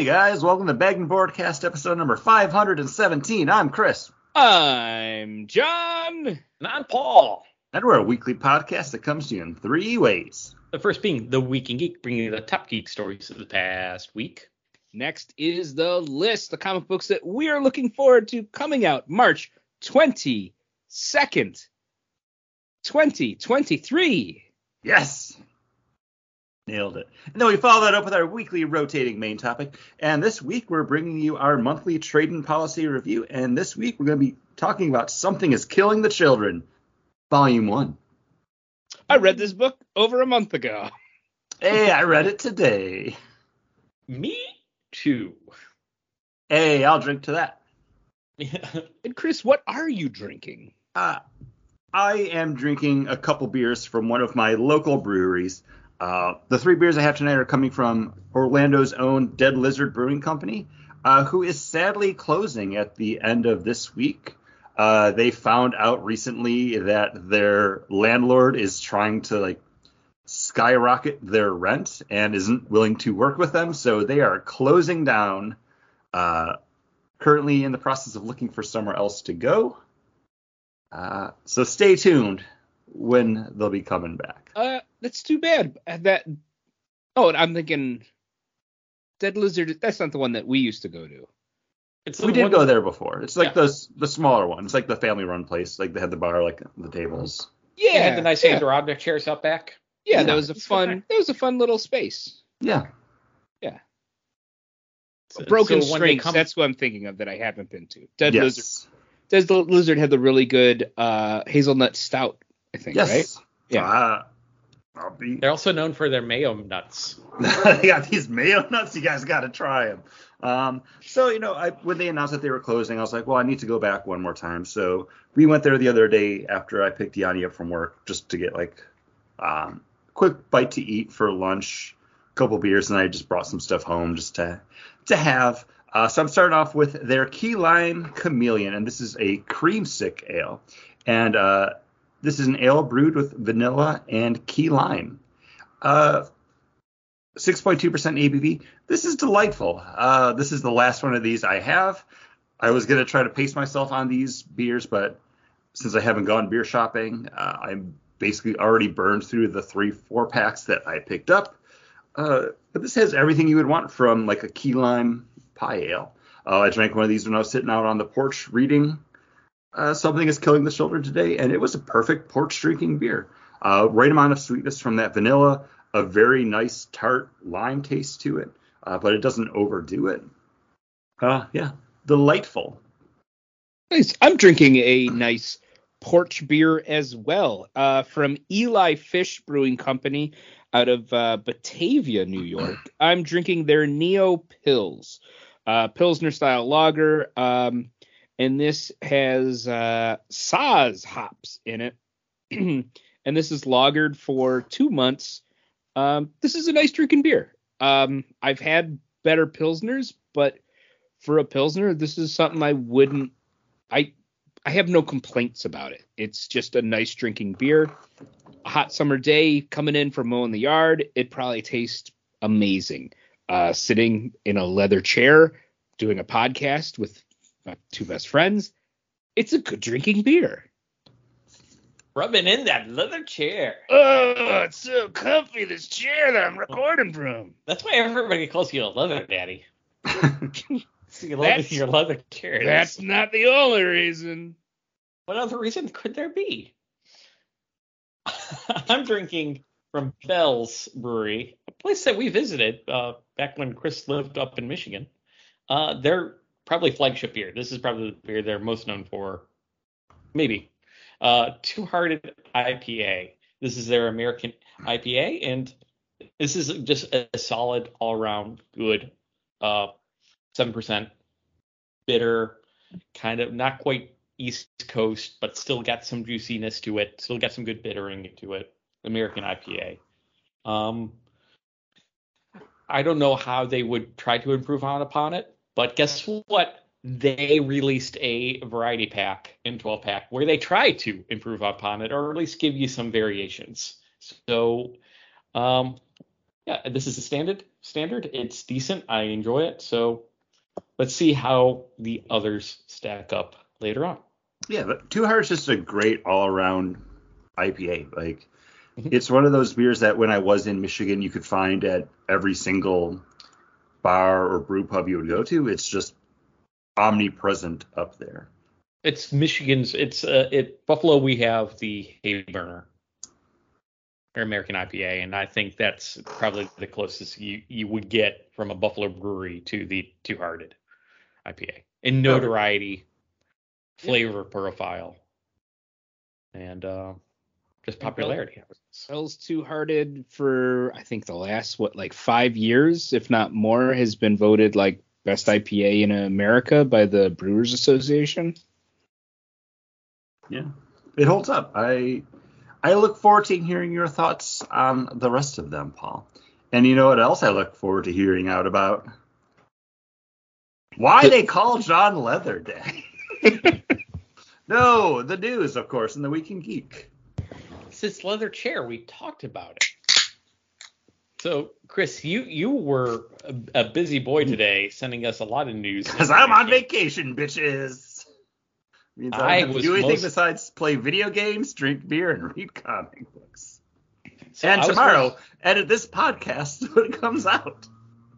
Hey guys, welcome to Bag and Boardcast episode number 517. I'm Chris. I'm John. And I'm Paul. And we're a weekly podcast that comes to you in three ways. The first being The Week in Geek, bringing you the top geek stories of the past week. Next is The List, the comic books that we are looking forward to coming out March 22nd, 2023. Yes. Nailed it. And then we follow that up with our weekly rotating main topic. And this week we're bringing you our monthly trade and policy review. And this week we're going to be talking about Something is Killing the Children, Volume 1. I read this book over a month ago. Hey, I read it today. Me too. Hey, I'll drink to that. And Chris, what are you drinking? I am drinking a couple beers from one of my local breweries. The three beers I have tonight are coming from Orlando's own Dead Lizard Brewing Company, who is sadly closing at the end of this week. They found out recently that their landlord is trying to skyrocket their rent and isn't willing to work with them, so they are closing down. Currently in the process of looking for somewhere else to go. So stay tuned when they'll be coming back. That's too bad. And I'm thinking Dead Lizard. That's not the one that we used to go to. We did go there before. It's the smaller one. It's the family-run place. They had the bar, the tables. Yeah, they had the nice Adirondack chairs out back. Yeah, that was a fun little space. Yeah. Yeah. Broken Strings. That's what I'm thinking of that I haven't been to. Dead Lizard had the really good hazelnut stout, I think, right? Yeah. They're also known for their mayo nuts. They got these mayo nuts. You guys got to try them. When they announced that they were closing, I was like, well, I need to go back one more time. So we went there the other day after I picked Yanni up from work just to get a quick bite to eat for lunch, a couple beers, and I just brought some stuff home just to have. So I'm starting off with their Key Lime Chameleon, and this is a cream sick ale. And this is an ale brewed with vanilla and key lime. 6.2% ABV. This is delightful. This is the last one of these I have. I was going to try to pace myself on these beers, but since I haven't gone beer shopping, I'm basically already burned through the 3-4 packs that I picked up. But this has everything you would want from a key lime pie ale. I drank one of these when I was sitting out on the porch reading Something is Killing the Children today, and it was a perfect porch drinking beer. Right amount of sweetness from that vanilla, a very nice tart lime taste to it, but it doesn't overdo it. Delightful. Nice. I'm drinking a nice porch beer as well from Eli Fish Brewing Company out of Batavia, New York. I'm drinking their Neo Pils, Pilsner style lager. And this has Saaz hops in it. And this is lagered for 2 months. This is a nice drinking beer. I've had better Pilsners, but for a Pilsner, this is something I wouldn't... I have no complaints about it. It's just a nice drinking beer. A hot summer day, coming in from mowing the yard, it probably tastes amazing. Sitting in a leather chair, doing a podcast with my two best friends, it's a good drinking beer. Rubbing in that leather chair. Oh, it's so comfy, this chair that I'm recording from. That's why everybody calls you a leather daddy. Your leather chair. That's not the only reason. What other reason could there be? I'm drinking from Bell's Brewery, a place that we visited back when Chris lived up in Michigan. They're probably flagship beer. This is probably the beer they're most known for. Maybe. Two-Hearted IPA. This is their American IPA, and this is just a solid, all-around good 7% bitter, kind of not quite East Coast, but still got some juiciness to it. Still got some good bittering to it. American IPA. I don't know how they would try to improve upon it, but guess what? They released a variety pack in 12 pack where they try to improve upon it, or at least give you some variations. So, this is a standard. standard. It's decent. I enjoy it. So let's see how the others stack up later on. Yeah, but Two Hearts is just a great all-around IPA. Like, it's one of those beers that when I was in Michigan, you could find at every single bar or brew pub you would go to. It's just omnipresent up there. It's Michigan's. It's at Buffalo. We have the Hayburner, or American IPA, and I think that's probably the closest you would get from a Buffalo brewery to the Two-Hearted IPA in notoriety, flavor profile, and just popularity. Bell's Two-Hearted for I think the last 5 years, if not more, has been voted like best IPA in America by the Brewers Association. Yeah, it holds up. I look forward to hearing your thoughts on the rest of them, Paul. And you know what else I look forward to hearing out about? Why they call John Leather Day. No, the news, of course, in the Week in Geek. It's this leather chair. We talked about it. So, Chris, you were a busy boy today, sending us a lot of news. Because I'm on vacation, bitches. Means I don't do anything besides play video games, drink beer, and read comic books. So and tomorrow, edit this podcast when it comes out.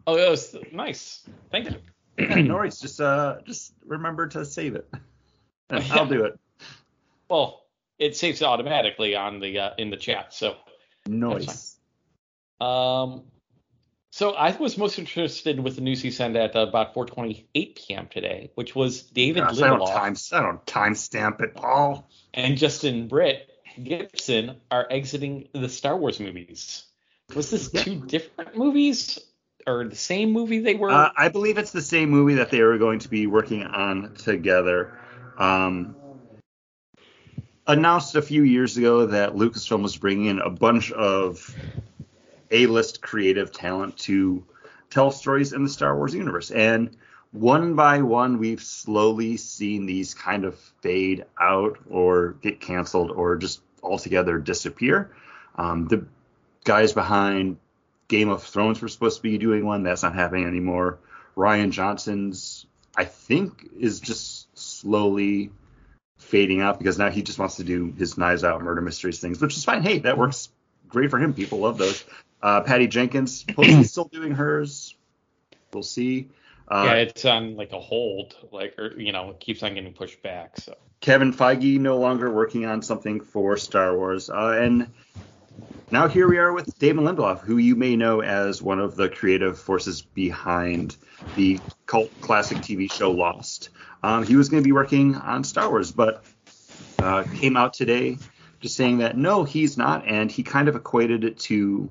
Oh, that was nice. Thank you. Yeah, no worries. Just remember to save it. I'll do it. Well, it saves automatically on the in the chat. So nice. So I was most interested with the news he sent at about 4:28 p.m. today, which was David Llewellyn. I don't timestamp it, Paul. And Justin Britt Gibson are exiting the Star Wars movies. Was this two different movies or the same movie they were? I believe it's the same movie that they were going to be working on together. Announced a few years ago that Lucasfilm was bringing in a bunch of A-list creative talent to tell stories in the Star Wars universe. And one by one, we've slowly seen these kind of fade out or get canceled or just altogether disappear. The guys behind Game of Thrones were supposed to be doing one. That's not happening anymore. Rian Johnson's, I think, is just slowly fading out because now he just wants to do his Knives Out, Murder Mysteries things, which is fine. Hey, that works great for him. People love those. Patty Jenkins is still doing hers. We'll see. It's on a hold, it keeps on getting pushed back. So Kevin Feige no longer working on something for Star Wars, and now here we are with Damon Lindelof, who you may know as one of the creative forces behind the cult classic TV show Lost. He was going to be working on Star Wars, but came out today just saying that no, he's not, and he kind of equated it to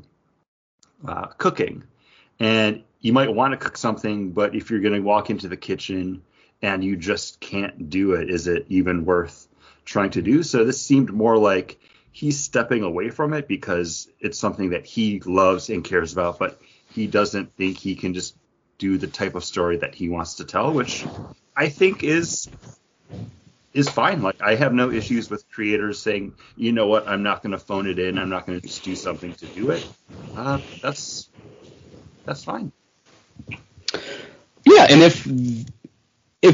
cooking. And you might want to cook something, but if you're going to walk into the kitchen and you just can't do it, is it even worth trying to do? So this seemed more like he's stepping away from it because it's something that he loves and cares about, but he doesn't think he can just do the type of story that he wants to tell, which I think is fine. I have no issues with creators saying, you know what, I'm not going to phone it in. I'm not going to just do something to do it. That's fine. Yeah, and if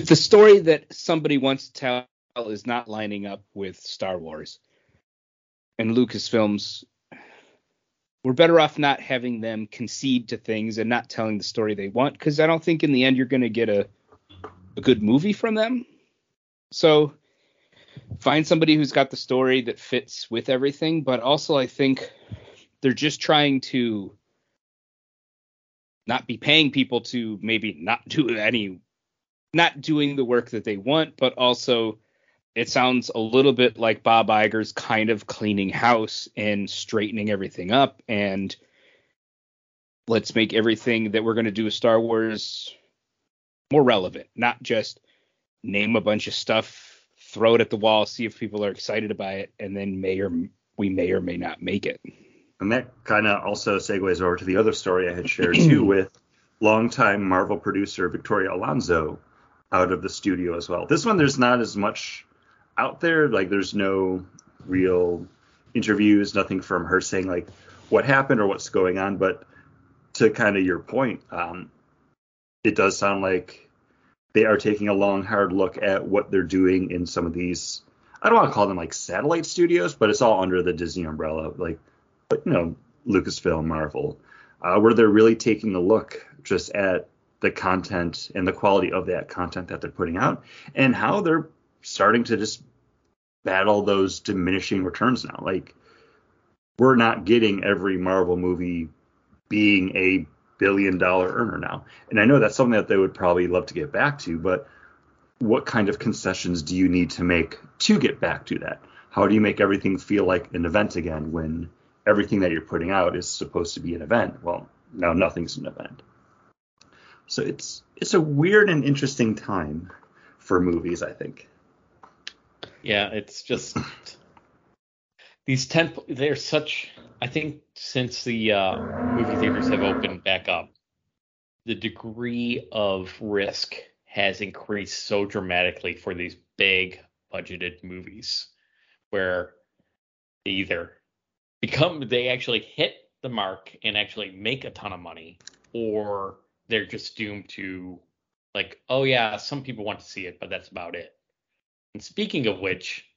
the story that somebody wants to tell is not lining up with Star Wars and Lucasfilms, we're better off not having them concede to things and not telling the story they want, because I don't think in the end you're going to get a good movie from them. So find somebody who's got the story that fits with everything, but also I think they're just trying to not be paying people to maybe not doing the work that they want, but also it sounds a little bit like Bob Iger's kind of cleaning house and straightening everything up and let's make everything that we're going to do with Star Wars more relevant, not just name a bunch of stuff, throw it at the wall, see if people are excited by it, and then we may or may not make it. And that kind of also segues over to the other story I had shared, too, with longtime Marvel producer Victoria Alonso out of the studio as well. This one, there's not as much out there. There's no real interviews, nothing from her saying, what happened or what's going on. But to kind of your point, it does sound like they are taking a long, hard look at what they're doing in some of these. I don't want to call them like satellite studios, but it's all under the Disney umbrella, like, but, you know, Lucasfilm, Marvel, where they're really taking a look just at the content and the quality of that content that they're putting out and how they're starting to just battle those diminishing returns now. Like, we're not getting every Marvel movie being a $1 billion earner now. And I know that's something that they would probably love to get back to, but what kind of concessions do you need to make to get back to that? How do you make everything feel like an event again when everything that you're putting out is supposed to be an event? Well, now nothing's an event. So it's a weird and interesting time for movies, I think. Yeah, it's just these they're such. I think since the movie theaters have opened back up, the degree of risk has increased so dramatically for these big budgeted movies, where they either they actually hit the mark and actually make a ton of money, or they're just doomed to, like, oh yeah, some people want to see it, but that's about it. And speaking of which,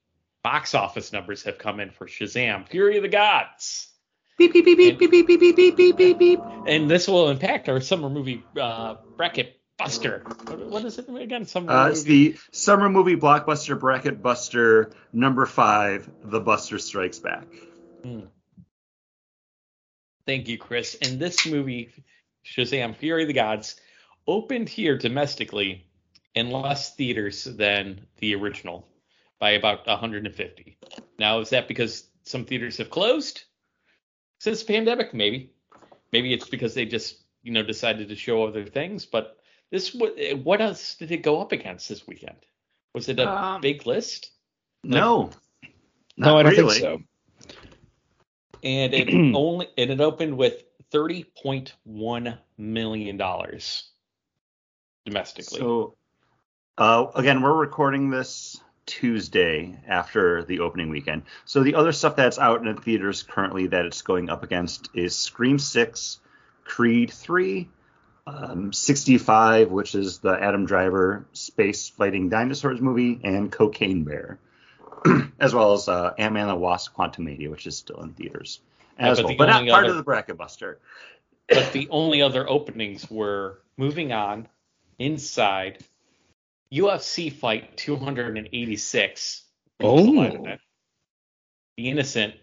box office numbers have come in for Shazam! Fury of the Gods. Beep, beep, beep, beep, beep, beep, beep, beep, beep, beep, beep. And this will impact our summer movie bracket buster. What is it again? Summer movie. It's the summer movie blockbuster bracket buster number 5, The Buster Strikes Back. Hmm. Thank you, Chris. And this movie, Shazam! Fury of the Gods, opened here domestically in less theaters than the original by about 150. Now, is that because some theaters have closed since the pandemic? Maybe. Maybe it's because they just, you know, decided to show other things. But this, what else did it go up against this weekend? Was it a big list? No, I don't really think so. And it it opened with $30.1 million domestically. So, again, we're recording this Tuesday after the opening weekend. So the other stuff that's out in the theaters currently that it's going up against is Scream 6, Creed 3, 65, which is the Adam Driver space fighting dinosaurs movie, and Cocaine Bear, as well as Ant-Man and the Wasp: Quantumania, which is still in theaters. But not part of the bracket buster. But the only other openings were Moving On, Inside, UFC Fight 286. The Innocent.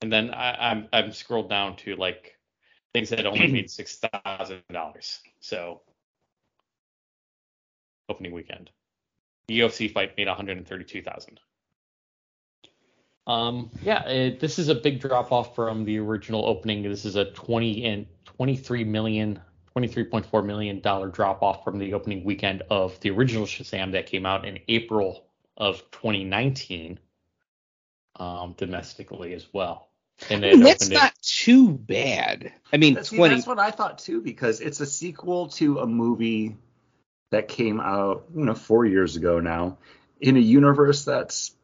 And then I'm scrolled down to like things that only made $6,000. So opening weekend, UFC Fight made $132,000. This is a big drop off from the original opening. This is a $23.4 million drop off from the opening weekend of the original Shazam that came out in April of 2019, domestically as well. And that's not too bad. I mean, that's what I thought too, because it's a sequel to a movie that came out, 4 years ago now, in a universe that's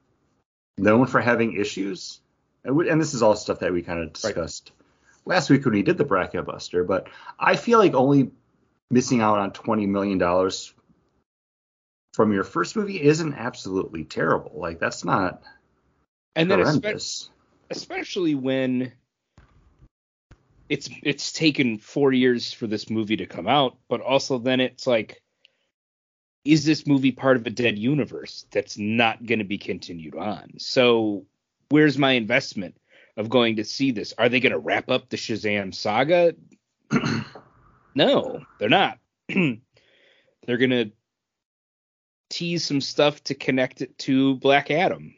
known for having issues. And this is all stuff that we kind of discussed last week when we did the bracket buster, but I feel like only missing out on $20 million from your first movie isn't absolutely terrible. Like, that's not horrendous. Especially when it's taken 4 years for this movie to come out, but also then it's like, is this movie part of a dead universe that's not going to be continued on? So where's my investment of going to see this? Are they going to wrap up the Shazam saga? No, they're not. They're going to tease some stuff to connect it to Black Adam.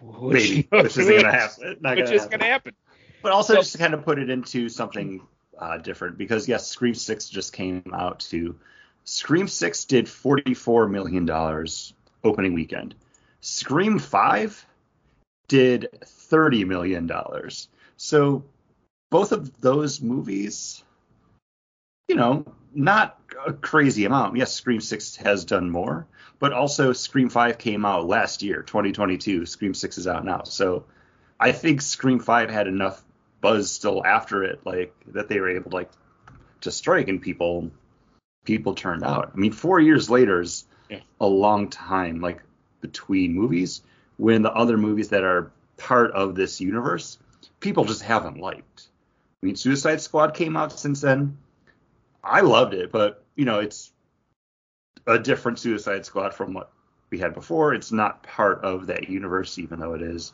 Which is going to happen. Which is going to happen. But also just to kind of put it into something different, because, yes, Scream 6 just came out too. Scream 6 did $44 million opening weekend. Scream 5 did $30 million. So both of those movies, not a crazy amount. Yes, Scream 6 has done more, but also Scream 5 came out last year, 2022. Scream 6 is out now. So I think Scream 5 had enough buzz still after it, like that they were able to like to strike, and people turned out. I mean, 4 years later is a long time, like between movies, when the other movies that are part of this universe, people just haven't liked. I mean, Suicide Squad came out since then. I loved it, but you know, it's a different Suicide Squad from what we had before. It's not part of that universe, even though it is.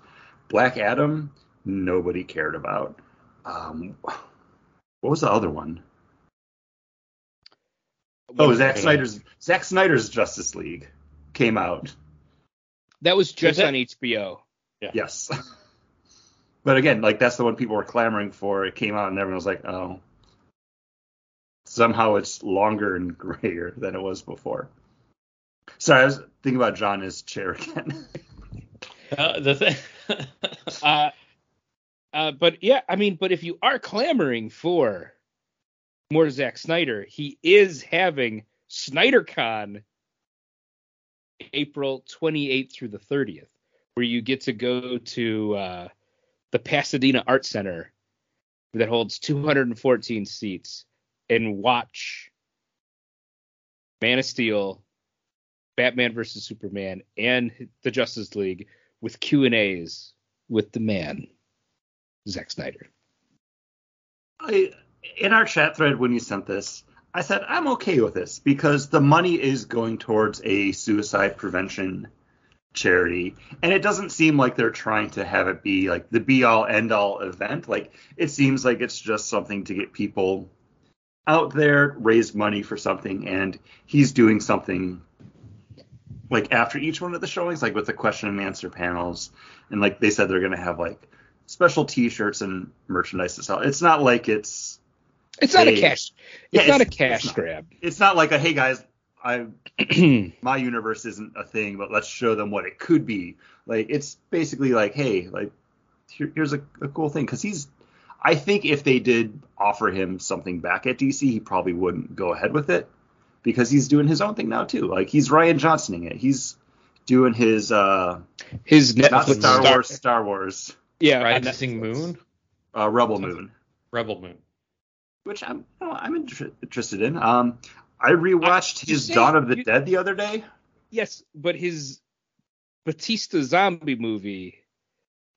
Black Adam, nobody cared about. What was the other one? Zack Snyder's Justice League came out. That was just on HBO. Yeah. Yes. But again, like that's the one people were clamoring for. It came out and everyone was like, oh. Somehow it's longer and grayer than it was before. Sorry, I was thinking about John in his chair again. But yeah, I mean, but if you are clamoring for more Zack Snyder, he is having SnyderCon April 28th through the 30th, where you get to go to the Pasadena Art Center that holds 214 seats and watch Man of Steel, Batman vs. Superman, and the Justice League with Q&As with the man, Zack Snyder. In our chat thread when you sent this, I said, I'm okay with this because the money is going towards a suicide prevention charity. And it doesn't seem like they're trying to have it be like the be all end all event. Like it seems like it's just something to get people out there, raise money for something. And he's doing something like after each one of the showings, like with the question and answer panels. And like they said, they're going to have like special T-shirts and merchandise to sell. It's not like it's. It's not a cash grab. It's not like a, hey guys, my universe isn't a thing, but let's show them what it could be. Like it's basically like, hey, like here's a cool thing, because I think if they did offer him something back at DC, he probably wouldn't go ahead with it because he's doing his own thing now too. Like he's Ryan Johnsoning it. He's doing his Netflix Star Wars. Yeah, Rising Moon, Rebel Moon. Which I'm interested in. I rewatched his Dawn of the Dead the other day. Yes, but his Batista zombie movie,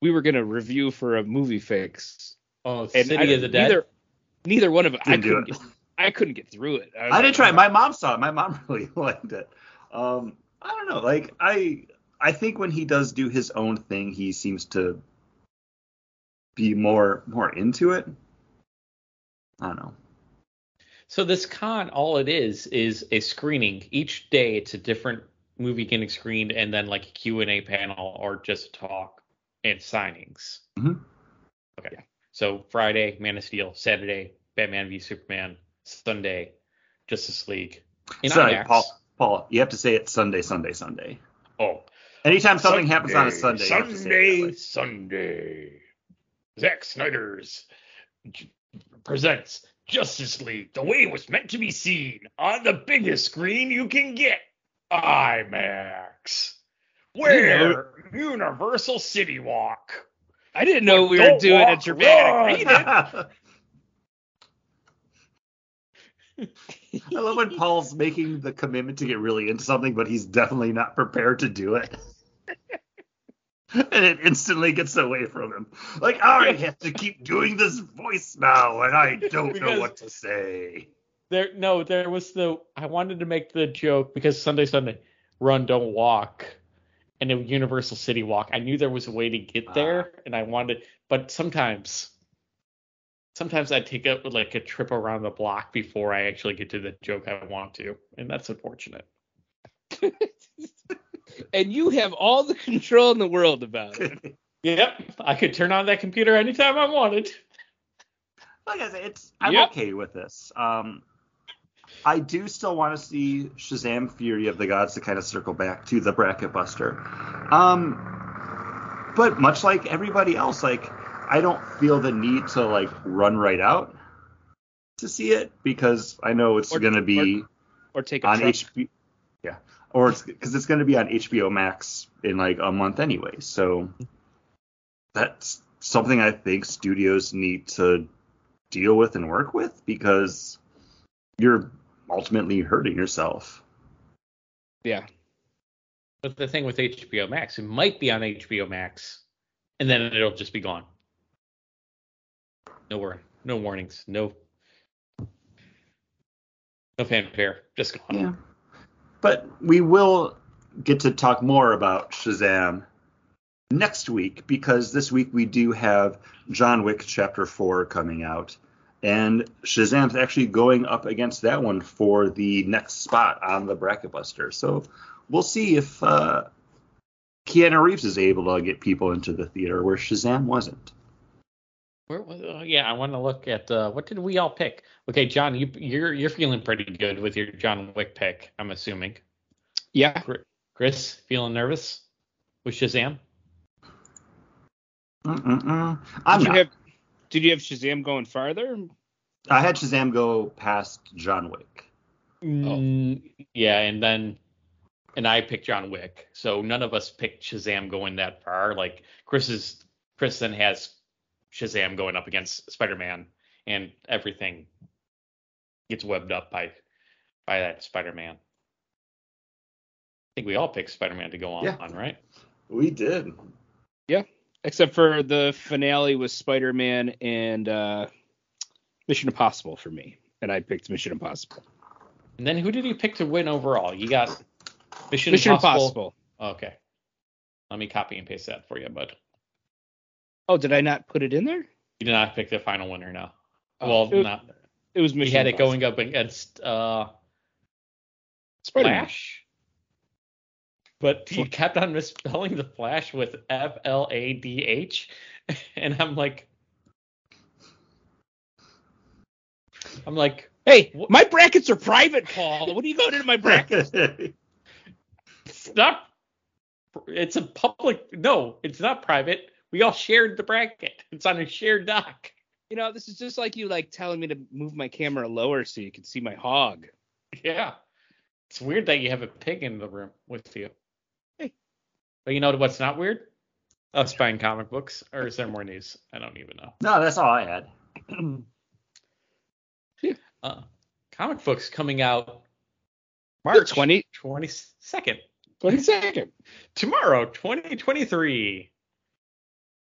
we were going to review for a movie fix. Oh, City of the Dead. Neither one of us. I couldn't get through it. I didn't try. My mom saw it. My mom really liked it. I don't know. Like I think when he does do his own thing, he seems to be more into it. I don't know. So this con, all it is a screening. Each day it's a different movie getting screened, and then like a Q&A panel or just talk and signings. Mm-hmm. Okay. Yeah. So Friday, Man of Steel. Saturday, Batman v Superman. Sunday, Justice League. Sorry, Paul, you have to say it Sunday. Oh. Anytime something happens on a Sunday. Sunday. Zack Snyder's presents Justice League, the way it was meant to be seen, on the biggest screen you can get, IMAX. Where Universal City Walk. I didn't know we were doing a dramatic reading. I love when Paul's making the commitment to get really into something, but he's definitely not prepared to do it. And it instantly gets away from him. Like, I have to keep doing this voice now, and I don't know what to say. There was I wanted to make the joke, because Sunday, run, don't walk, and a Universal City Walk. I knew there was a way to get there, and I wanted, but sometimes I take up like a trip around the block before I actually get to the joke I want to, and that's unfortunate. And you have all the control in the world about it. Yep. I could turn on that computer anytime I wanted. Like I said, I'm okay with this. I do still want to see Shazam! Fury of the Gods to kind of circle back to the bracket buster. But much like everybody else, like I don't feel the need to like run right out to see it because I know it's going to be or take a on HBO. Yeah. Or because it's going to be on HBO Max in like a month anyway, so that's something I think studios need to deal with and work with, because you're ultimately hurting yourself. Yeah. But the thing with HBO Max, it might be on HBO Max, and then it'll just be gone. No warnings, no fanfare, just gone. Yeah. But we will get to talk more about Shazam next week, because this week we do have John Wick Chapter 4 coming out, and Shazam's actually going up against that one for the next spot on the Bracket Buster. So we'll see if Keanu Reeves is able to get people into the theater where Shazam wasn't. Where was, I want to look at what did we all pick? Okay, John, you're feeling pretty good with your John Wick pick, I'm assuming. Yeah. Chris, feeling nervous with Shazam? Did you have Shazam going farther? I had Shazam go past John Wick. Yeah, and I picked John Wick, so none of us picked Shazam going that far. Like Chris then has Shazam going up against Spider-Man, and everything gets webbed up by that Spider-Man. I think we all picked Spider-Man to go on, right? We did. Yeah, except for the finale was Spider-Man and Mission Impossible for me, and I picked Mission Impossible. And then who did you pick to win overall? You got Mission Impossible. Okay. Let me copy and paste that for you, bud. Oh, did I not put it in there? You did not pick the final winner, no. It was Mission Impossible. He had it going up against Flash. But he kept on misspelling the Flash with FLADH. And I'm like, hey, my brackets are private, Paul. What do you vote in my brackets? It's not private. We all shared the bracket. It's on a shared doc. You know, this is just like you telling me to move my camera lower so you can see my hog. Yeah. It's weird that you have a pig in the room with you. Hey. But you know what's not weird? Us buying comic books. Or is there more news? I don't even know. No, that's all I had. Comic books coming out March 22nd. 22nd. Tomorrow, 2023.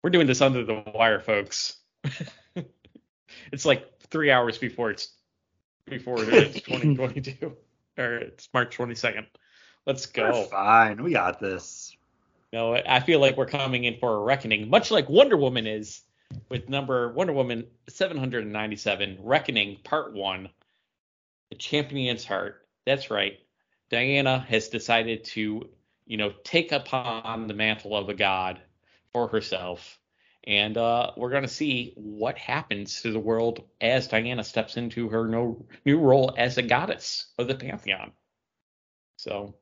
We're doing this under the wire, folks. It's like 3 hours before it's 2022, or it's March 22nd. Let's go. We're fine. We got this. No, I feel like we're coming in for a reckoning, much like Wonder Woman is with Wonder Woman 797, Reckoning Part 1, The Champion's Heart. That's right. Diana has decided to, take upon the mantle of a god for herself, and we're going to see what happens to the world as Diana steps into her new role as a goddess of the Pantheon. So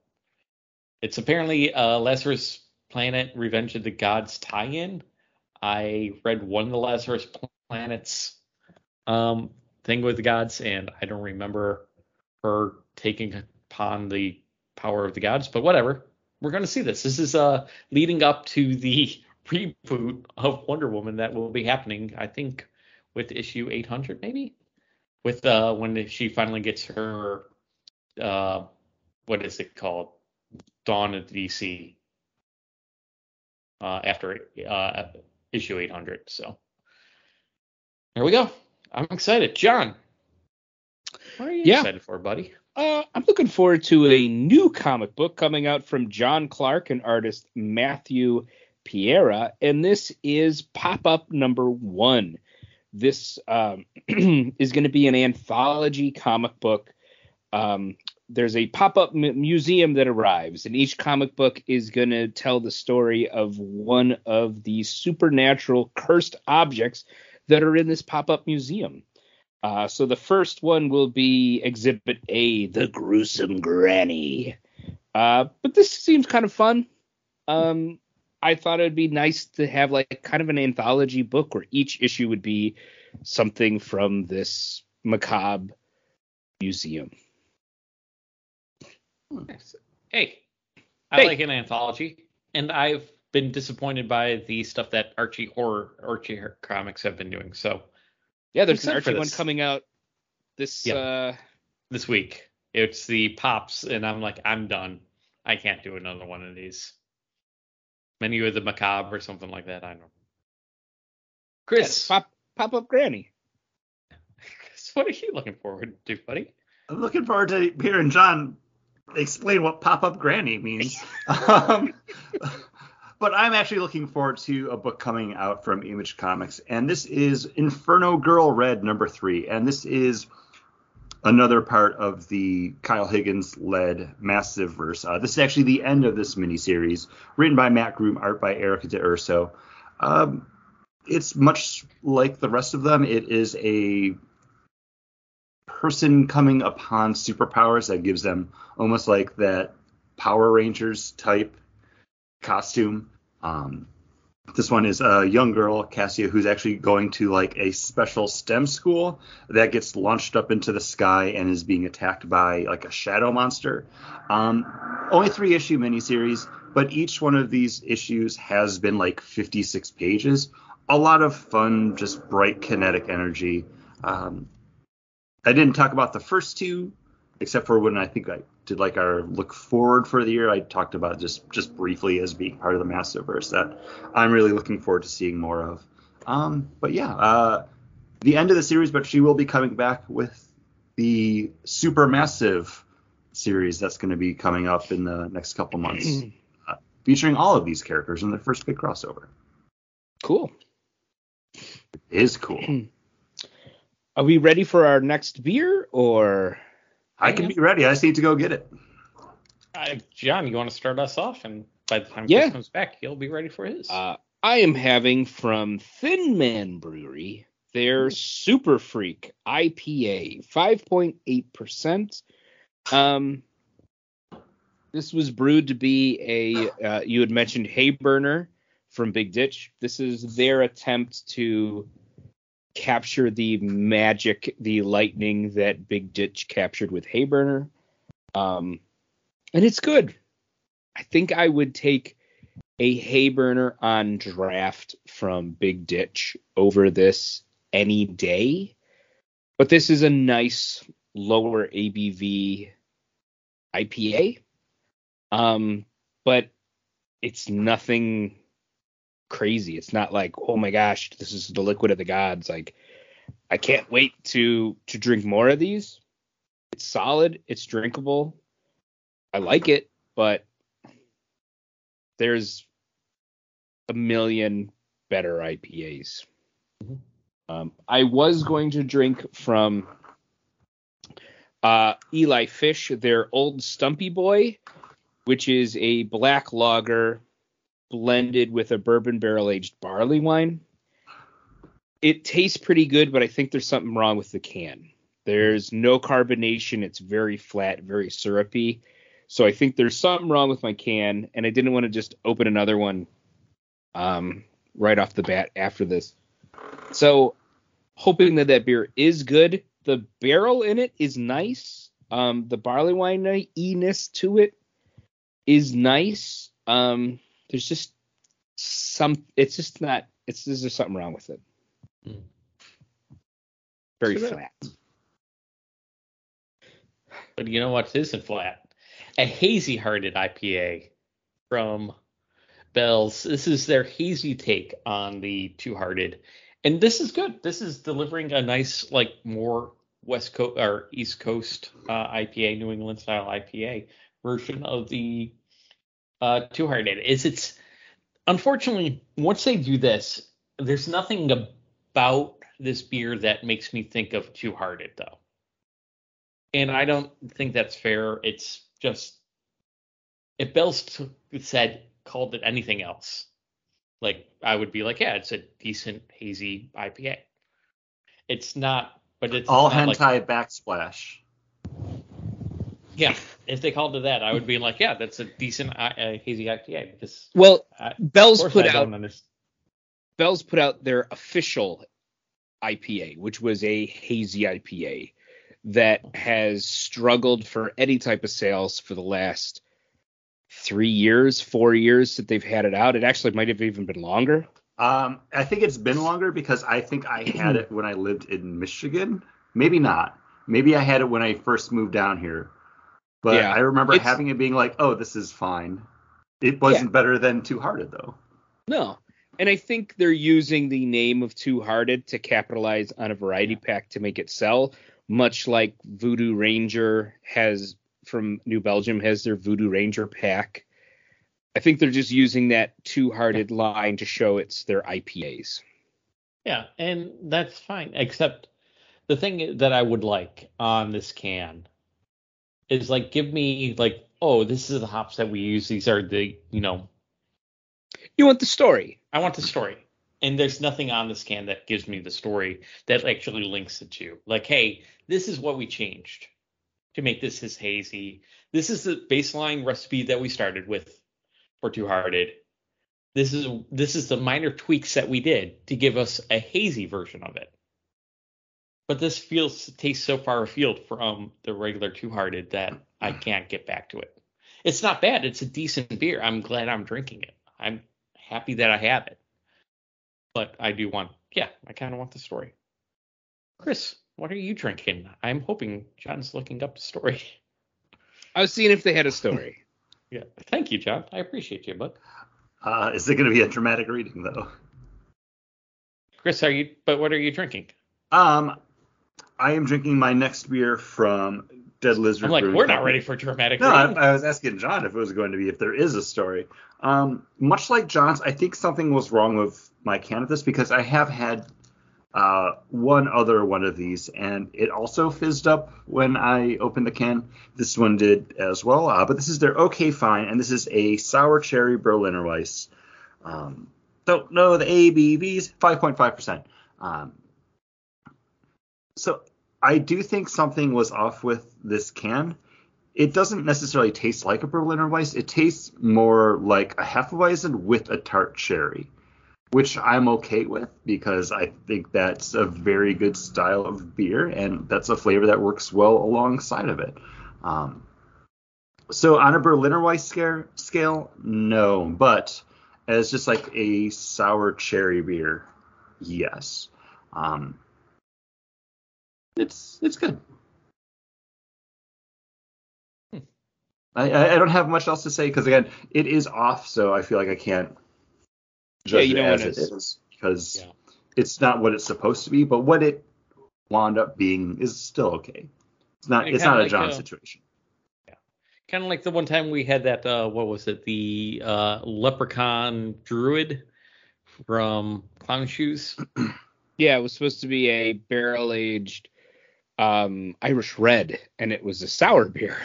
it's apparently Lazarus Planet Revenge of the Gods tie-in. I read one of the Lazarus Planet's thing with the gods, and I don't remember her taking upon the power of the gods, but whatever. We're going to see this. This is leading up to the reboot of Wonder Woman that will be happening, I think, with issue 800, maybe, with when she finally gets her what is it called, Dawn of DC, after issue 800. So there we go. I'm excited, John. What are you excited for, buddy? I'm looking forward to a new comic book coming out from John Clark and artist Matthew Piera, and this is Pop-Up #1. This is going to be an anthology comic book. There's a pop-up museum that arrives, and each comic book is going to tell the story of one of the supernatural cursed objects that are in this pop-up museum. So the first one will be Exhibit A, The Gruesome Granny. But this seems kind of fun. I thought it would be nice to have kind of an anthology book where each issue would be something from this macabre museum. Hey, I like an anthology, and I've been disappointed by the stuff that Archie comics have been doing. So yeah, there's an Archie one coming out this week. It's the Pops, and I'm like, I'm done. I can't do another one of these. Menu of the Macabre or something like that. I don't know. Chris, yeah, pop up Granny. What are you looking forward to, buddy? I'm looking forward to hearing John explain what Pop-Up Granny means. But I'm actually looking forward to a book coming out from Image Comics, and this is Inferno Girl Red #3, and this is another part of the Kyle Higgins-led Massive Verse. This is actually the end of this miniseries, written by Matt Groom, art by Erica D'Urso. It's much like the rest of them. It is a person coming upon superpowers that gives them almost like that Power Rangers type costume. This one is a young girl, Cassia, who's actually going to like a special STEM school that gets launched up into the sky and is being attacked by like a shadow monster. Only 3-issue miniseries, but each one of these issues has been like 56 pages. A lot of fun, just bright kinetic energy. I didn't talk about the first two, except for when I think I did like our look forward for the year. I talked about it just briefly as being part of the Massiverse that I'm really looking forward to seeing more of. But the end of the series, but she will be coming back with the Supermassive series that's going to be coming up in the next couple months, featuring all of these characters in their first big crossover. Cool. It is cool. Are we ready for our next beer, or? I can be ready. I just need to go get it. John, you want to start us off? And by the time Chris comes back, he'll be ready for his. I am having from Thin Man Brewery, their Super Freak IPA, 5.8%. This was brewed to be you had mentioned Hayburner from Big Ditch. This is their attempt to capture the magic, the lightning that Big Ditch captured with Hayburner. And it's good. I think I would take a Hayburner on draft from Big Ditch over this any day. But this is a nice lower ABV IPA. But it's nothing crazy. It's not like, oh my gosh, this is the liquid of the gods. Like, I can't wait to drink more of these. It's solid. It's drinkable. I like it, but there's a million better IPAs. I was going to drink from Eli Fish, their Old Stumpy Boy, which is a black lager blended with a bourbon barrel-aged barley wine. It tastes pretty good, but I think there's something wrong with the can. There's no carbonation. It's very flat, very syrupy. So I think there's something wrong with my can, and I didn't want to just open another one right off the bat after this. So hoping that beer is good. The barrel in it is nice. The barley wine-y-ness to it is nice. There's just some, it's just not, it's, there's something wrong with it. Very flat. But you know what isn't flat? A Hazy Hearted IPA from Bell's. This is their hazy take on the Two-Hearted. And this is good. This is delivering a nice, like, more West Coast or East Coast IPA, New England style IPA version of the Two-Hearted. It's unfortunately, once they do this, there's nothing about this beer that makes me think of Two-Hearted, though. And I don't think that's fair. It's just, if Bell's called it anything else, like, I would be like, yeah, it's a decent hazy IPA. It's not, but it's all not hentai like, backsplash. Yeah, if they called it that, I would be like, yeah, that's a decent hazy IPA. Because Bell's put out their official IPA, which was a hazy IPA that has struggled for any type of sales for the last 4 years that they've had it out. It actually might have even been longer. I think it's been longer because I think I had it when I lived in Michigan. Maybe not. Maybe I had it when I first moved down here. But yeah, I remember having it being like, oh, this is fine. It wasn't better than Two-Hearted, though. No. And I think they're using the name of Two-Hearted to capitalize on a variety pack to make it sell, much like Voodoo Ranger has from New Belgium has their Voodoo Ranger pack. I think they're just using that Two-Hearted line to show it's their IPAs. Yeah, and that's fine, except the thing that I would like on this can is, like, give me, like, oh, this is the hops that we use. These are the, you know. You want the story. I want the story. And there's nothing on this can that gives me the story that actually links the two. Like, hey, this is what we changed to make this his hazy. This is the baseline recipe that we started with for Two-Hearted. This is the minor tweaks that we did to give us a hazy version of it. But this tastes so far afield from the regular Two-Hearted that I can't get back to it. It's not bad. It's a decent beer. I'm glad I'm drinking it. I'm happy that I have it. But I do want, I kind of want the story. Chris, what are you drinking? I'm hoping John's looking up the story. I was seeing if they had a story. Yeah, thank you, John. I appreciate you, bud. Is it going to be a dramatic reading, though? Chris, what are you drinking? I am drinking my next beer from Dead Lizard Brewing Company. I'm like, we're not ready for dramatic reading. No, I was asking John if it was going to be, if there is a story. Much like John's, I think something was wrong with my can of this because I have had one other one of these, and it also fizzed up when I opened the can. This one did as well, but this is their OK Fine, and this is a sour cherry Berliner Weiss. Don't know the ABVs, 5.5%. So I do think something was off with this can. It doesn't necessarily taste like a Berliner Weiss. It tastes more like a Hefeweizen with a tart cherry, which I'm okay with because I think that's a very good style of beer, and that's a flavor that works well alongside of it. So on a Berliner Weiss scale, no, but as just like a sour cherry beer, yes. It's good. I don't have much else to say because, again, it is off, so I feel like I can't judge it as it is because it's not what it's supposed to be, but what it wound up being is still okay. It's not a John situation. Yeah, kind of like the one time we had that the leprechaun druid from Clown Shoes. Yeah, it was supposed to be a barrel aged Irish red, and it was a sour beer.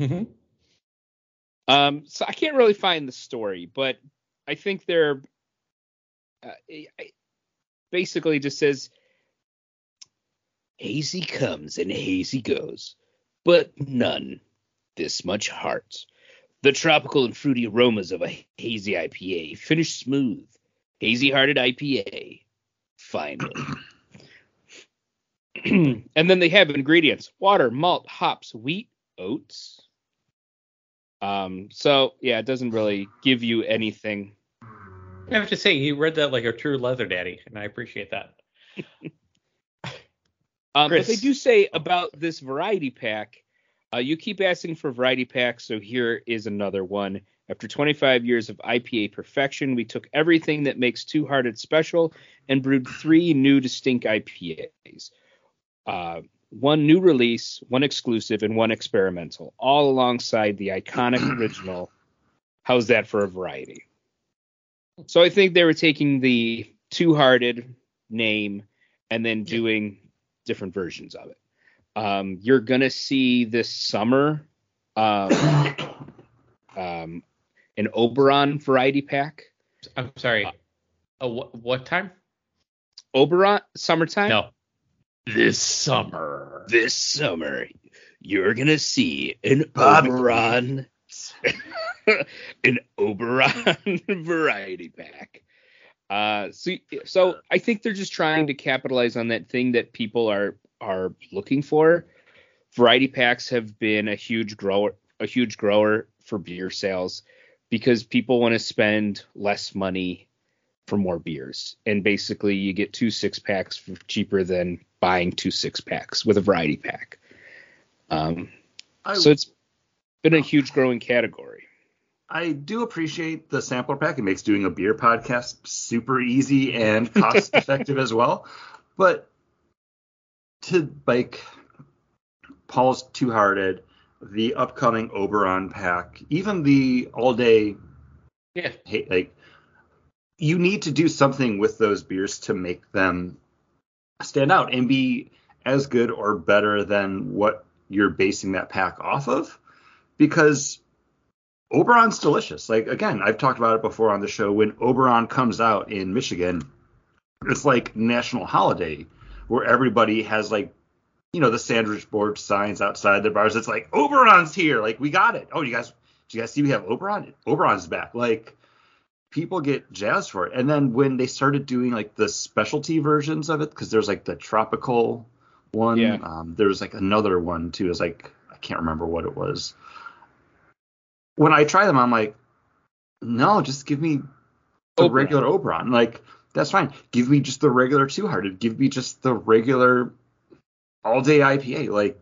Mm-hmm. So I can't really find the story, but I think they're basically just says hazy comes and hazy goes, but none this much heart. The tropical and fruity aromas of a hazy IPA finish smooth. Hazy Hearted IPA, finally. And then they have ingredients: water, malt, hops, wheat, oats. It doesn't really give you anything. I have to say, you read that like a true leather daddy, and I appreciate that. But they do say about this variety pack, you keep asking for variety packs, so here is another one. After 25 years of IPA perfection, we took everything that makes Two-Hearted special and brewed 3 new distinct IPAs. 1 new release, 1 exclusive, and 1 experimental, all alongside the iconic original. How's that for a variety? So I think they were taking the Two-Hearted name and then doing different versions of it. You're going to see this summer an Oberon variety pack. I'm sorry. What time? Oberon? Summertime? No. This summer, you're going to see an Oberon, variety pack. So I think they're just trying to capitalize on that thing that people are looking for. Variety packs have been a huge grower, a huge grower for beer sales because people want to spend less money for more beers. And basically you get 2 six-packs for cheaper than buying 2 six-packs with a variety pack. So it's been a huge growing category. I do appreciate the sampler pack. It makes doing a beer podcast super easy and cost effective as well. But to like Paul's Two-Hearted, the upcoming Oberon pack, even the all day, you need to do something with those beers to make them stand out and be as good or better than what you're basing that pack off of, because Oberon's delicious. Like, again, I've talked about it before on the show. When Oberon comes out in Michigan, it's like national holiday where everybody has, like, you know, the sandwich board signs outside their bars. It's like, Oberon's here. Like, we got it. Oh, do you guys see we have Oberon? Oberon's back. Like, people get jazzed for it. And then when they started doing, like, the specialty versions of it, because there's, like, the tropical one. Yeah. There was, like, another one, too. It was, like, I can't remember what it was. When I try them, I'm like, no, just give me the regular Oberon. Like, that's fine. Give me just the regular Two-Hearted. Give me just the regular all-day IPA. Like,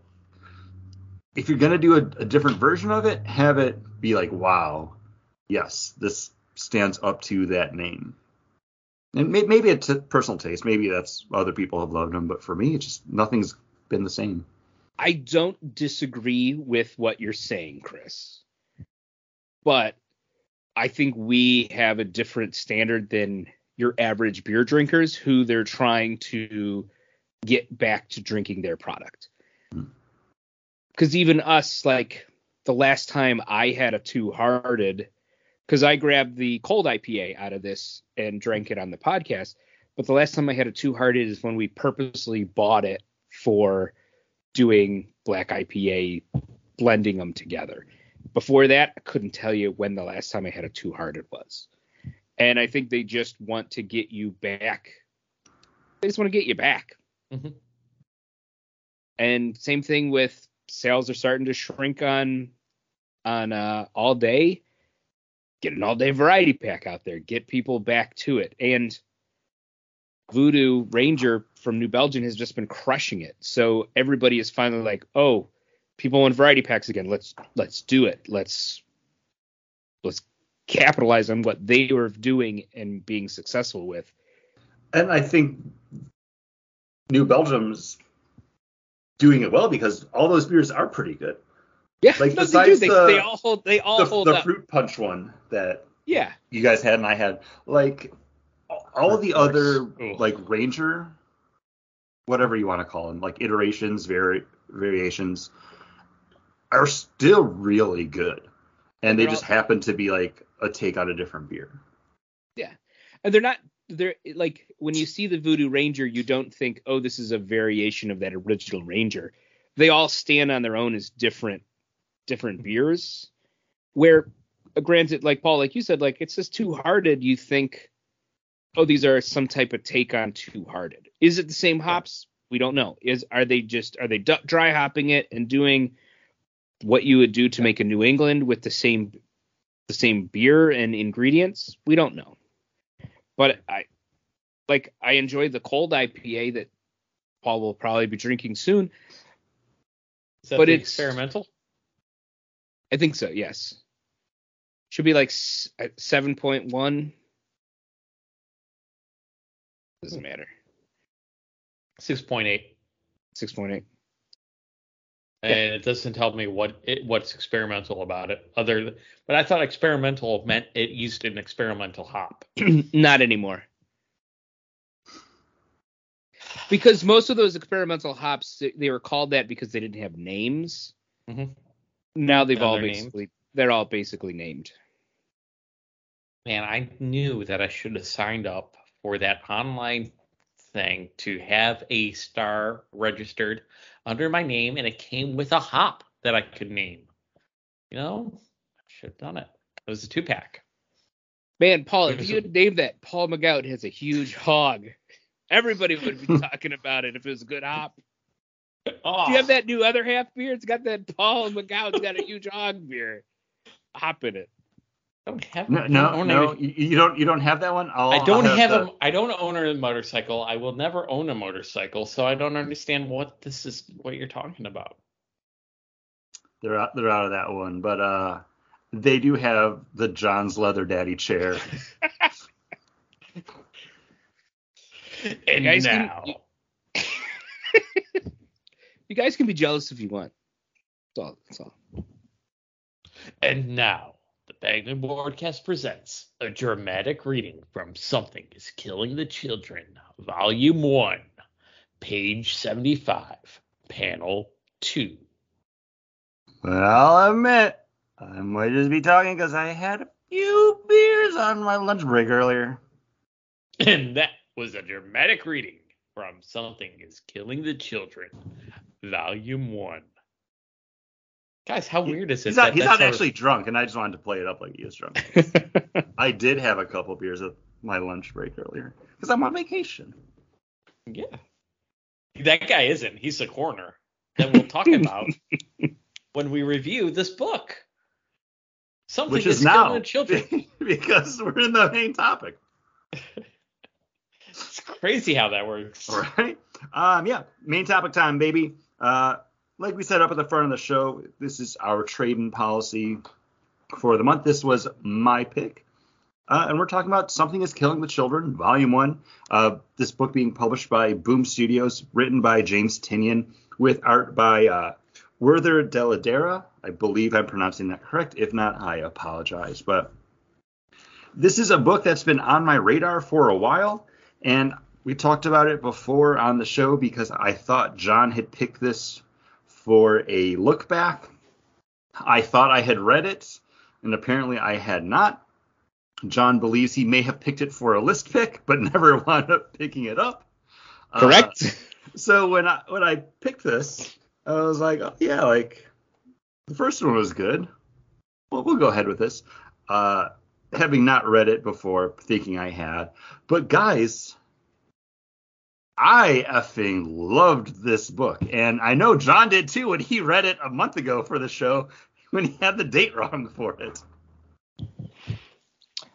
if you're going to do a different version of it, have it be like, wow, yes, this stands up to that name. And maybe it's a personal taste. Maybe that's other people have loved them. But for me, it's just nothing's been the same. I don't disagree with what you're saying, Chris. But I think we have a different standard than your average beer drinkers who they're trying to get back to drinking their product. Because even us, like the last time I had a Two-Hearted, because I grabbed the cold IPA out of this and drank it on the podcast. But the last time I had a Two-Hearted is when we purposely bought it for doing black IPA, blending them together. Before that, I couldn't tell you when the last time I had a Two-Hearted was. And I think they just want to get you back. They just want to get you back. Mm-hmm. And same thing with sales are starting to shrink on all day. Get an all day variety pack out there. Get people back to it. And Voodoo Ranger from New Belgium has just been crushing it. So everybody is finally like, oh, people want variety packs again. Let's do it. Let's capitalize on what they were doing and being successful with. And I think New Belgium's doing it well because all those beers are pretty good. Yeah, like no, besides they do. They all hold up. Fruit punch one that you guys had and I had. Like all of the other like Ranger, whatever you want to call them, like iterations, variations. Are still really good, and they just happen to be like a take on a different beer. Yeah, and they're like when you see the Voodoo Ranger, you don't think, oh, this is a variation of that original Ranger. They all stand on their own as different beers. Where, granted, like Paul, like you said, like it's just Two-Hearted. You think, oh, these are some type of take on Two-Hearted. Is it the same hops? We don't know. Are they dry hopping it and doing what you would do to make a New England with the same beer and ingredients? We don't know. But I enjoy the cold IPA that Paul will probably be drinking soon. Is that but it's experimental? I think so, yes. Should be like 7.1. Doesn't matter. 6.8. 6.8. And it doesn't tell me what's experimental about it. But I thought experimental meant it used an experimental hop. Not anymore. Because most of those experimental hops, they were called that because they didn't have names. Mm-hmm. Now they've they're all basically named. Man, I knew that I should have signed up for that online thing to have a star registered under my name, and it came with a hop that I could name. You know, I should have done it. It was a 2-pack. Man, Paul, if you had named that, Paul McGout has a huge hog. Everybody would be talking about it if it was a good hop. Oh. Do you have that new other half beer? It's got that Paul McGowan's got a huge hog beer hop in it. I don't have that. No. You don't have that one. I don't own a motorcycle. I will never own a motorcycle, so I don't understand what you're talking about. They're out of that one, but they do have the John's Leather Daddy chair. And guys, now. You guys can be jealous if you want. That's all. And now, the Bag and Boardcast presents a dramatic reading from Something is Killing the Children, Volume 1, page 75, panel 2. Well, I'll admit, I might just be talking because I had a few beers on my lunch break earlier. And that was a dramatic reading from Something is Killing the Children, Volume 1. Guys, how weird is it? He's not actually drunk, and I just wanted to play it up like he is drunk. I did have a couple beers at my lunch break earlier because I'm on vacation. Yeah. That guy isn't. He's a corner that we'll talk about when we review this book. Something Which is now, Killing the Children. Because we're in the main topic. It's crazy how that works. Right? Yeah. Main topic time, baby. Like we said up at the front of the show, this is our trade-in policy for the month. This was my pick. And we're talking about Something is Killing the Children, Volume 1. This book being published by Boom Studios, written by James Tynion, with art by Werther de la Dera. I believe I'm pronouncing that correct. If not, I apologize. But this is a book that's been on my radar for a while. And we talked about it before on the show because I thought John had picked this for a look back. I thought I had read it, and apparently I had not. John believes he may have picked it for a list pick, but never wound up picking it up. Correct. So when I picked this, I was like, oh, yeah, like the first one was good. Well, we'll go ahead with this. Having not read it before, thinking I had. But guys, I effing loved this book. And I know John did too when he read it a month ago for the show when he had the date wrong for it.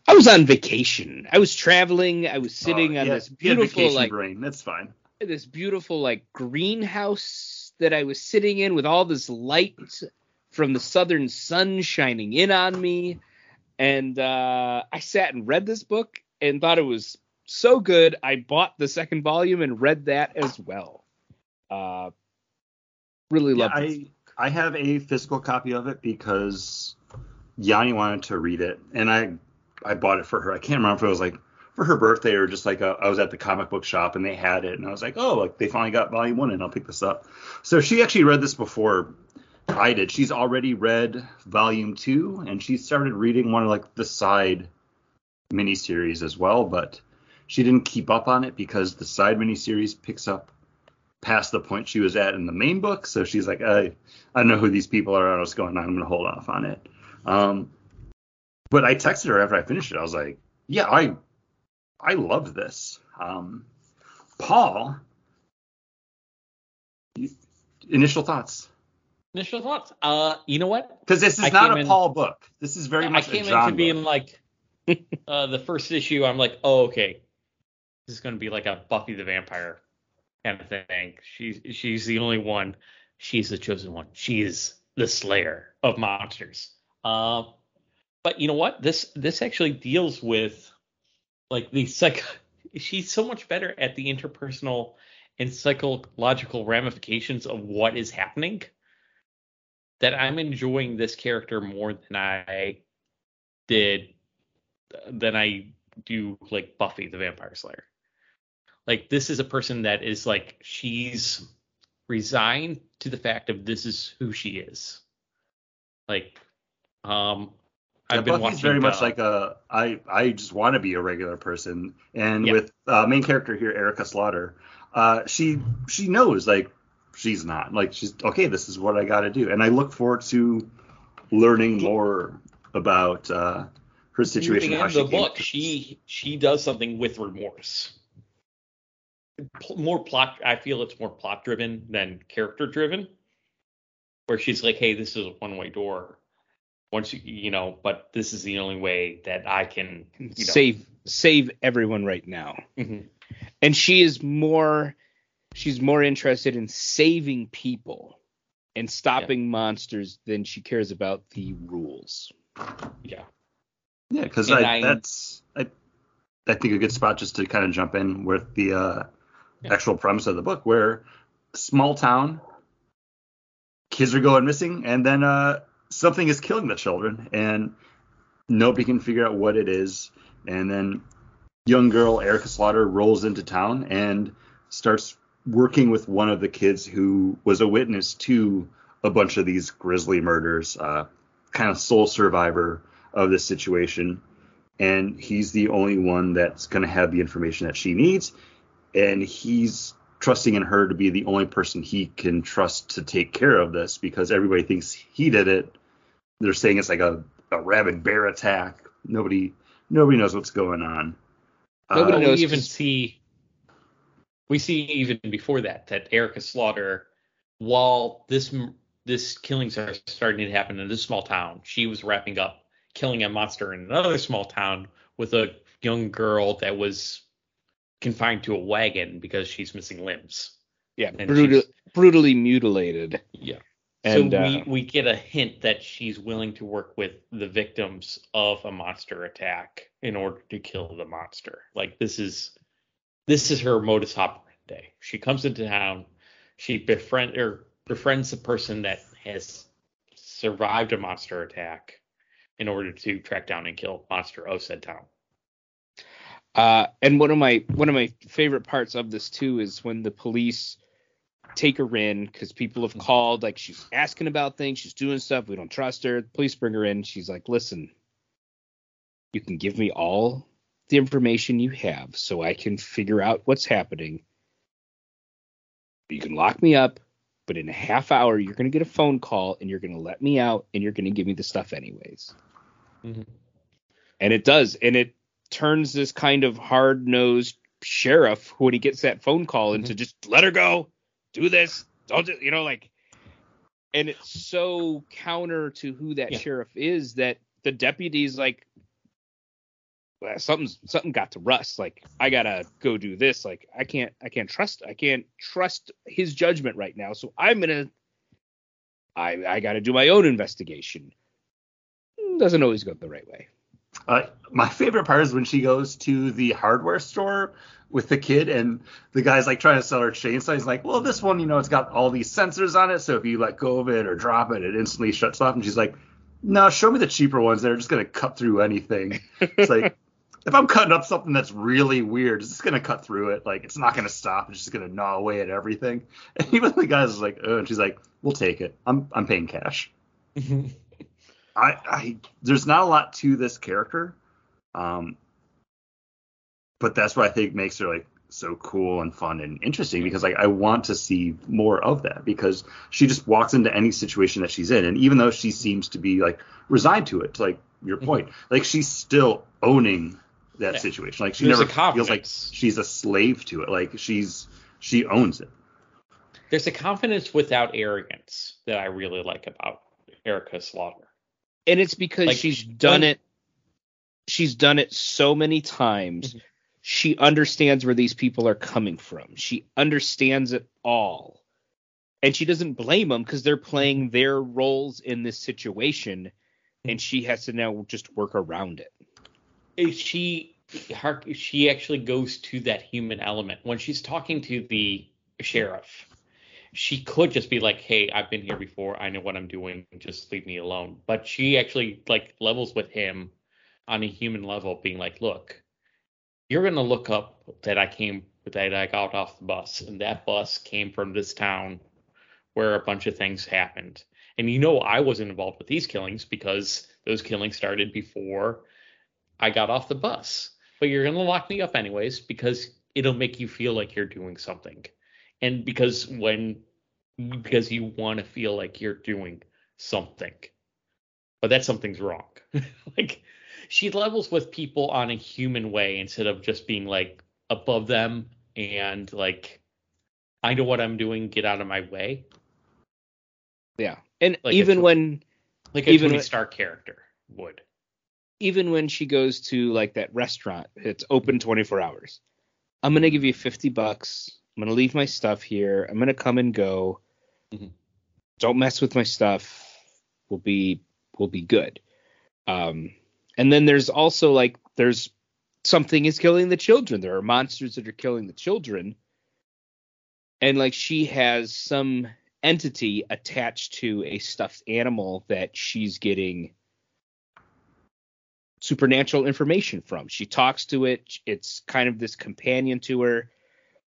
I was on vacation. I was traveling. I was sitting on this beautiful, like, brain. That's fine. This beautiful, like, greenhouse that I was sitting in with all this light from the southern sun shining in on me. And I sat and read this book and thought it was so good. I bought the second volume and read that as well. Really loved it. I have a physical copy of it because Yanni wanted to read it. And I bought it for her. I can't remember if it was like for her birthday or just like I was at the comic book shop and they had it. And I was like, oh, like they finally got volume one and I'll pick this up. So she actually read this before I did. She's already read volume 2, and she started reading one of like the side miniseries as well, but she didn't keep up on it because the side miniseries picks up past the point she was at in the main book. So she's like, I don't know who these people are, I don't know what's going on, I'm gonna hold off on it. But I texted her after I finished it. I was like, yeah, I love this. Paul, initial thoughts. Initial thoughts. You know what? Because this is not a Paul book. This is very much a John book. I came into being like the first issue. I'm like, oh, okay, this is going to be like a Buffy the Vampire kind of thing. She's the only one. She's the chosen one. She is the slayer of monsters. But you know what? This actually deals with like the She's so much better at the interpersonal and psychological ramifications of what is happening, that I'm enjoying this character more than I do like Buffy the Vampire Slayer. Like, this is a person that is like, she's resigned to the fact of this is who she is. Like, I've been watching very much like I just want to be a regular person. And with main character here, Erica Slaughter, she knows like, she's not like, she's okay, this is what I got to do. And I look forward to learning more about her situation. In the book, she does something with remorse. more plot. I feel it's more plot driven than character driven, where she's like, hey, this is a one-way door. Once you know, but this is the only way that I can save everyone right now. Mm-hmm. And she's more interested in saving people and stopping monsters than she cares about the rules. Yeah. Yeah, because I think a good spot just to kind of jump in with the actual premise of the book, where small town kids are going missing, and then something is killing the children, and nobody can figure out what it is. And then young girl Erica Slaughter rolls into town and starts working with one of the kids who was a witness to a bunch of these grisly murders, kind of sole survivor of this situation. And he's the only one that's going to have the information that she needs. And he's trusting in her to be the only person he can trust to take care of this, because everybody thinks he did it. They're saying it's like a rabid bear attack. Nobody knows what's going on. Nobody knows. We see even before that Erica Slaughter, while this killings are starting to happen in this small town, she was wrapping up killing a monster in another small town with a young girl that was confined to a wagon because she's missing limbs. Yeah, brutally mutilated. Yeah. And so we get a hint that she's willing to work with the victims of a monster attack in order to kill the monster. Like, this is her modus operandi. She comes into town, she befriends the person that has survived a monster attack in order to track down and kill monster of said town. And one of my favorite parts of this too is when the police take her in, because people have called, like, she's asking about things, she's doing stuff, we don't trust her. The police bring her in. She's like, listen, you can give me all the information you have so I can figure out what's happening. You can lock me up, but in a half hour, you're going to get a phone call and you're going to let me out and you're going to give me the stuff anyways. Mm-hmm. And it does. And it turns this kind of hard-nosed sheriff, when he gets that phone call, into just let her go, do this. Don't just, and it's so counter to who that sheriff is that the deputy's like, well, something got to Russ. Like, I gotta go do this. Like, I can't trust his judgment right now. So I gotta do my own investigation. Doesn't always go the right way. My favorite part is when she goes to the hardware store with the kid, and the guy's like trying to sell her chainsaw. He's like, well, this one, it's got all these sensors on it, so if you let go of it or drop it, it instantly shuts off. And she's like, no, show me the cheaper ones that are just going to cut through anything. It's like, if I'm cutting up something that's really weird, it's just going to cut through it. Like, it's not going to stop. It's just going to gnaw away at everything. And even the guy's like, oh, and she's like, we'll take it. I'm paying cash. There's not a lot to this character, but that's what I think makes her like so cool and fun and interesting, because like I want to see more of that, because she just walks into any situation that she's in, and even though she seems to be like resigned to it, to like your point, like she's still owning that situation. Like, she never feels like she's a slave to it. Like, she owns it. There's a confidence without arrogance that I really like about Erica Slaughter. And it's because she's done it so many times. Mm-hmm. She understands where these people are coming from. She understands it all. And she doesn't blame them because they're playing their roles in this situation. And she has to now just work around it. She actually goes to that human element. When she's talking to the sheriff, she could just be like, hey, I've been here before. I know what I'm doing. Just leave me alone. But she actually like levels with him on a human level, being like, look, you're going to look up that I got off the bus, and that bus came from this town where a bunch of things happened. And, I wasn't involved with these killings because those killings started before I got off the bus. But you're going to lock me up anyways, because it'll make you feel like you're doing something. And because you want to feel like you're doing something, but that something's wrong. Like, she levels with people on a human way instead of just being like above them and like, I know what I'm doing. Get out of my way. Yeah. And like even when, like a Tony Stark character would, even when she goes to like that restaurant, it's open 24 hours. I'm going to give you $50. I'm going to leave my stuff here. I'm going to come and go. Mm-hmm. Don't mess with my stuff. We'll be good. And then there's also like, there's something is killing the children. There are monsters that are killing the children. And like, she has some entity attached to a stuffed animal that she's getting supernatural information from. She talks to it. It's kind of this companion to her,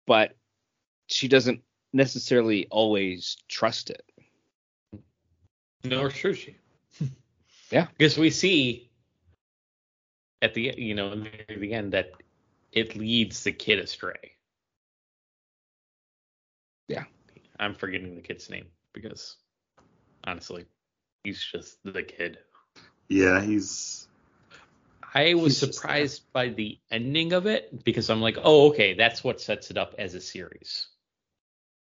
but she doesn't necessarily always trust it. Nor should she. Yeah. Because we see at the, you know, near the end that it leads the kid astray. Yeah. I'm forgetting the kid's name because, honestly, he's just the kid. Yeah, he's... I was surprised by the ending of it because I'm like, oh, okay, that's what sets it up as a series.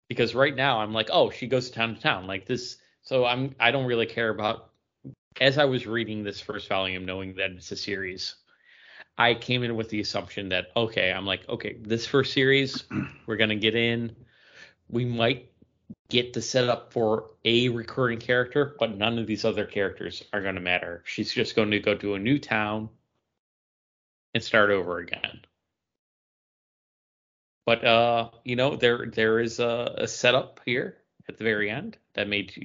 Because right now I'm like, oh, she goes to town like this. So I don't really care about... As I was reading this first volume, knowing that it's a series, I came in with the assumption that, okay, I'm like, okay, this first series, we're going to get in. We might get the setup for a recurring character, but none of these other characters are going to matter. She's just going to go to a new town and start over again. But, you know, there is a setup here at the very end that makes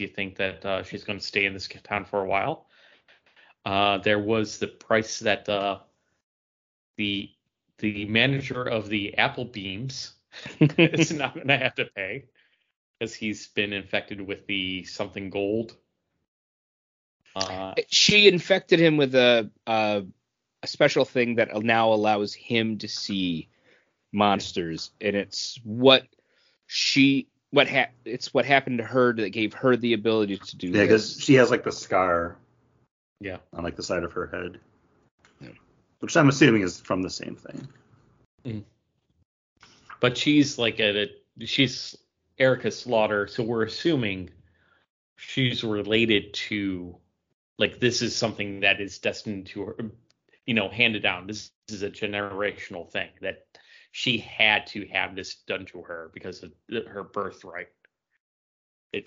you think that she's going to stay in this town for a while. There was the price that the manager of the Apple Beams is not going to have to pay because he's been infected with the something gold. She infected him with a special thing that now allows him to see monsters, and it's what happened to her that gave her the ability to do. Yeah, because she has like the scar, yeah, on like the side of her head, yeah, which I'm assuming is from the same thing. Mm. But she's like she's Erica Slaughter, so we're assuming she's related to, like, this is something that is destined to her, you know, handed down. This is a generational thing that she had to have this done to her because of her birthright. It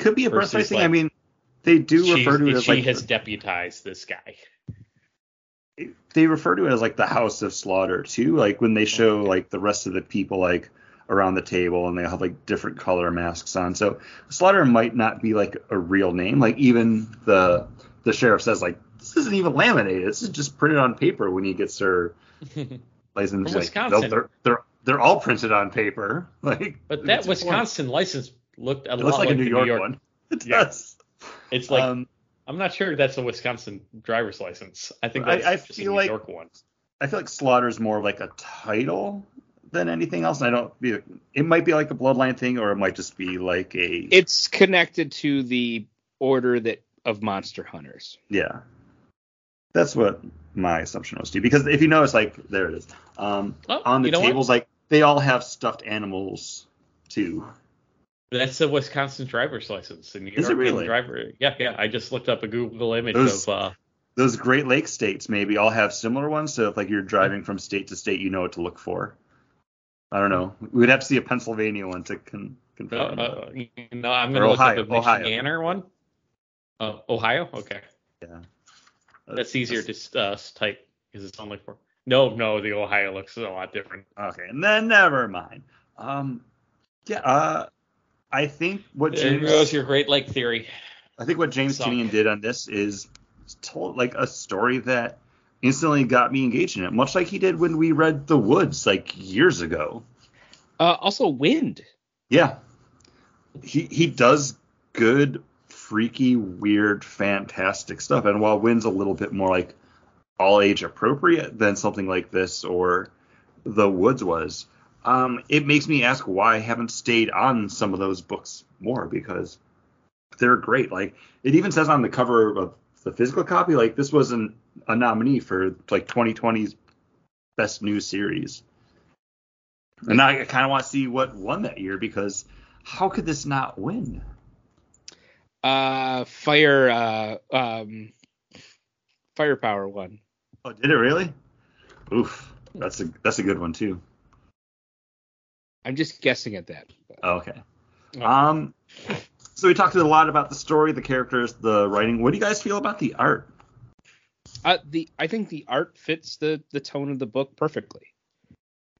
could be a birthright thing. Like, I mean, they do refer to it as she has deputized this guy. They refer to it as like the House of Slaughter too. Like when they show like the rest of the people like around the table and they have like different color masks on. So Slaughter might not be like a real name. Like even the sheriff says like, this isn't even laminated. This is just printed on paper when he gets her license. Wisconsin. Like, they're all printed on paper. Like, but that Wisconsin license looked a lot like the New York one. It does. Yeah. It's like I'm not sure that's a Wisconsin driver's license. I think that's just a New York one. I feel like Slaughter's more like a title than anything else. And it might be like the bloodline thing, or it might just be like a. It's connected to the order of monster hunters. Yeah. That's what my assumption was too, because if you notice, like, there it is. On the tables, like, they all have stuffed animals too. That's the Wisconsin driver's license. In New York. Is it really? Driver, yeah. I just looked up a Google image of... those Great Lakes states maybe all have similar ones, so if, like, you're driving from state to state, you know what to look for. I don't know. We'd have to see a Pennsylvania one to confirm. No, I'm going to look up a Michiganer one. Ohio? Okay. Yeah. That's easier to type because it's only for. No, the Ohio looks a lot different. Okay, and then never mind. I think what there goes your Great Lake theory. I think what James Tynion did on this is told like a story that instantly got me engaged in it, much like he did when we read The Woods like years ago. Also, Wind. Yeah, he does good. Freaky, weird, fantastic stuff. And while Wind's a little bit more like all age appropriate than something like this or The Woods was, it makes me ask why I haven't stayed on some of those books more, because they're great. Like it even says on the cover of the physical copy, like this was a nominee for like 2020's best new series. And I kind of want to see what won that year, because how could this not win? Firepower won. Oh, did it really? Oof. That's a good one too. I'm just guessing at that. Oh, okay. So we talked a lot about the story, the characters, the writing. What do you guys feel about the art? I think the art fits the tone of the book perfectly.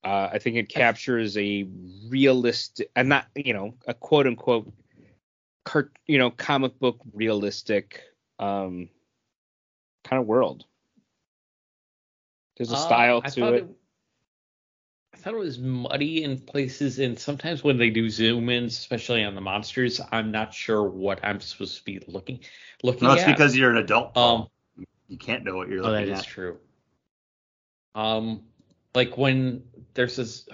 I think it captures a realistic, and not, you know, a quote unquote, comic book realistic kind of world. There's a style to it. I thought it was muddy in places, and sometimes when they do zoom in, especially on the monsters, I'm not sure what I'm supposed to be looking at. No, it's because you're an adult. You can't know what you're looking at. Oh, that is true. Like when there's this,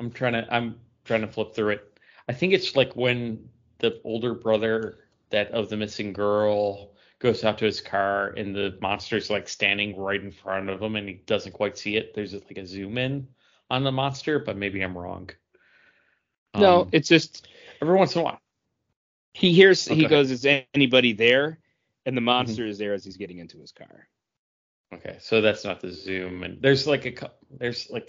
I'm trying to flip through it. I think it's like when the older brother of the missing girl goes out to his car and the monster's like standing right in front of him and he doesn't quite see it. There's like a zoom in on the monster, but maybe I'm wrong. No, it's just every once in a while he hears, he goes, "Is anybody there?" And the monster is there as he's getting into his car. Okay, so that's not the zoom. And there's like a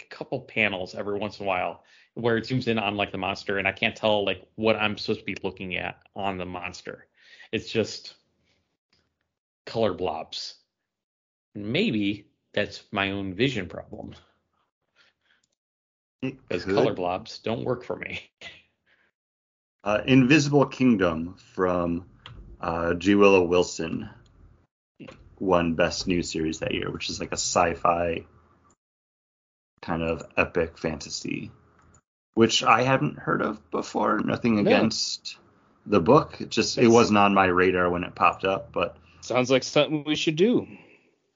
couple panels every once in a while where it zooms in on like the monster, and I can't tell like what I'm supposed to be looking at on the monster. It's just color blobs. Maybe that's my own vision problem, because color blobs don't work for me. Invisible Kingdom from G. Willow Wilson won Best New Series that year, which is like a sci-fi kind of epic fantasy, which I haven't heard of before. Nothing against the book. It wasn't on my radar when it popped up, but sounds like something we should do.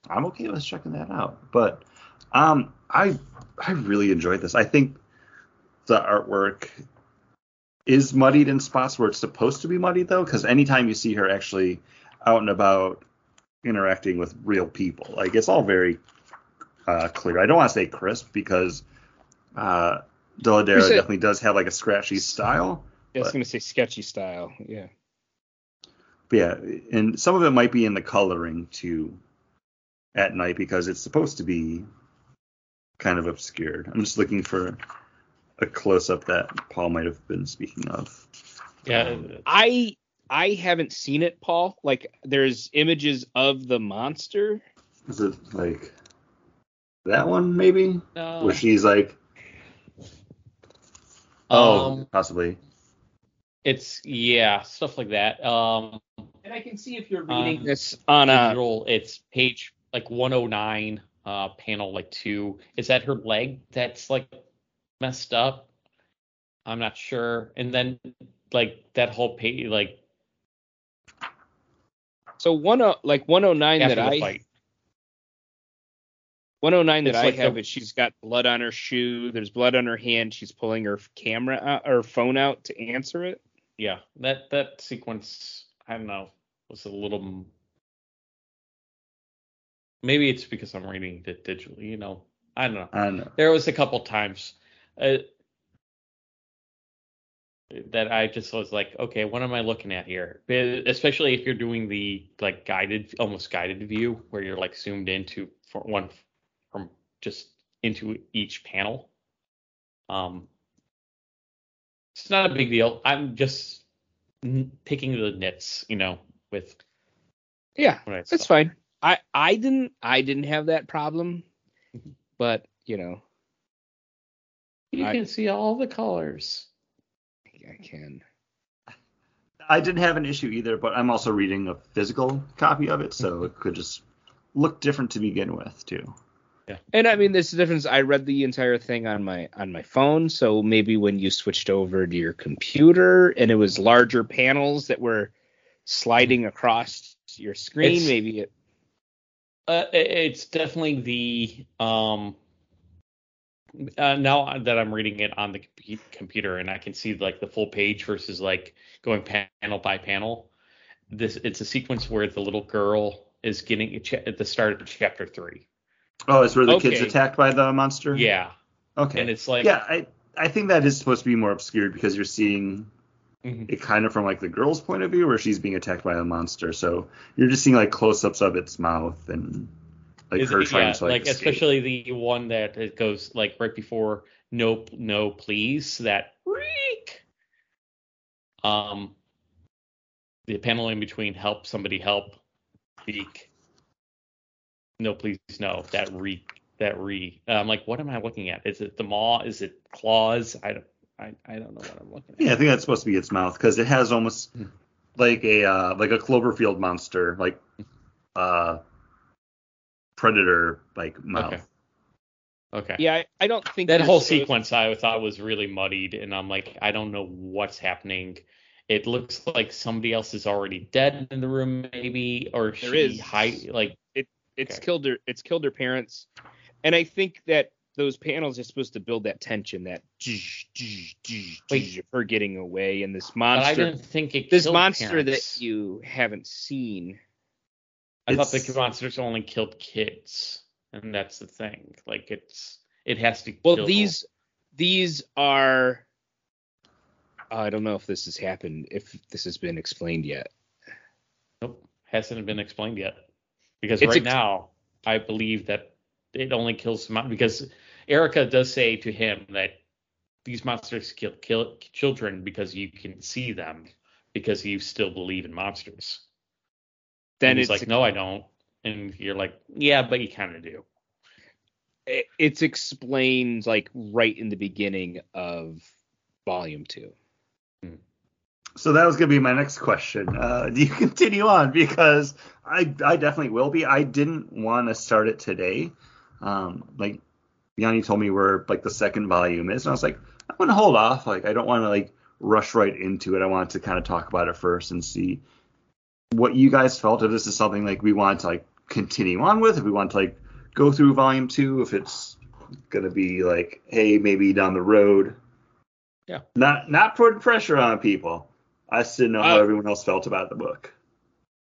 I'm okay with checking that out. But I really enjoyed this. I think the artwork is muddied in spots where it's supposed to be muddied, though, because anytime you see her actually out and about interacting with real people, like, it's all very clear. I don't want to say crisp, because Deladera definitely does have like a scratchy style. Yeah, I was going to say sketchy style. Yeah. But yeah, and some of it might be in the coloring too at night, because it's supposed to be kind of obscured. I'm just looking for a close-up that Paul might have been speaking of. Yeah, I haven't seen it, Paul. Like, there's images of the monster. Is it like that one, maybe? No. Where she's like, possibly. It's, yeah, stuff like that. And I can see if you're reading this on digital, it's page like 109, panel like 2. Is that her leg that's like messed up? I'm not sure. And then like that whole page, like. So 109 that I fight. 109 that I have is she's got blood on her shoe. There's blood on her hand. She's pulling her camera out, or phone out to answer it. Yeah, that sequence, I don't know, was a little. Maybe it's because I'm reading it digitally, you know. I don't know. There was a couple times that I just was like, okay, what am I looking at here? Especially if you're doing the like guided, almost guided view, where you're like zoomed into one from just into each panel. It's not a big deal. I'm just picking the nits, you know, with. Yeah, that's fine. I didn't have that problem, but you know. You can see all the colors. I can. I didn't have an issue either, but I'm also reading a physical copy of it, so it could just look different to begin with too. Yeah. And I mean, there's a difference. I read the entire thing on my phone, so maybe when you switched over to your computer and it was larger panels that were sliding across your screen, maybe it. It's definitely the now that I'm reading it on the computer and I can see like the full page versus like going panel by panel. It's a sequence where the little girl is getting at the start of chapter 3. Oh, it's where the kids attacked by the monster? Yeah. Okay. And it's like... Yeah, I think that is supposed to be more obscured because you're seeing it kind of from, like, the girl's point of view where she's being attacked by the monster. So you're just seeing, like, close-ups of its mouth and, like, her trying to, like, escape. Especially the one that it goes, like, right before no, please, that reek. The panel in between help, somebody help, reek. No, please, no. That reek. I'm like, what am I looking at? Is it the maw? Is it claws? I don't know what I'm looking at. Yeah, I think that's supposed to be its mouth because it has almost like a Cloverfield monster, like predator like mouth. Okay. Yeah, I don't think that whole sequence I thought was really muddied, and I'm like, I don't know what's happening. It looks like somebody else is already dead in the room, maybe, or it's killed her parents, and I think that those panels are supposed to build that tension, that her getting away, and this monster. I didn't think it this monster parents. That you haven't seen. I thought the monsters only killed kids, and that's the thing. Like it has to kill. Well, these are. I don't know if this has happened, if this has been explained yet. Nope, hasn't been explained yet. Because now, I believe that it only kills because Erica does say to him that these monsters kill children because you can see them, because you still believe in monsters. Then and it's like, no, I don't. And you're like, yeah, but you kind of do. It's explained like right in the beginning of Volume 2. So that was going to be my next question. Do you continue on? Because I definitely will be. I didn't want to start it today. Like Yanni told me where like the second volume is. And I was like, I'm going to hold off. Like, I don't want to like rush right into it. I wanted to kind of talk about it first and see what you guys felt. If this is something like we want to like continue on with, if we want to like go through volume 2, if it's going to be like, hey, maybe down the road. Yeah. Not putting pressure on people. I didn't know how everyone else felt about the book.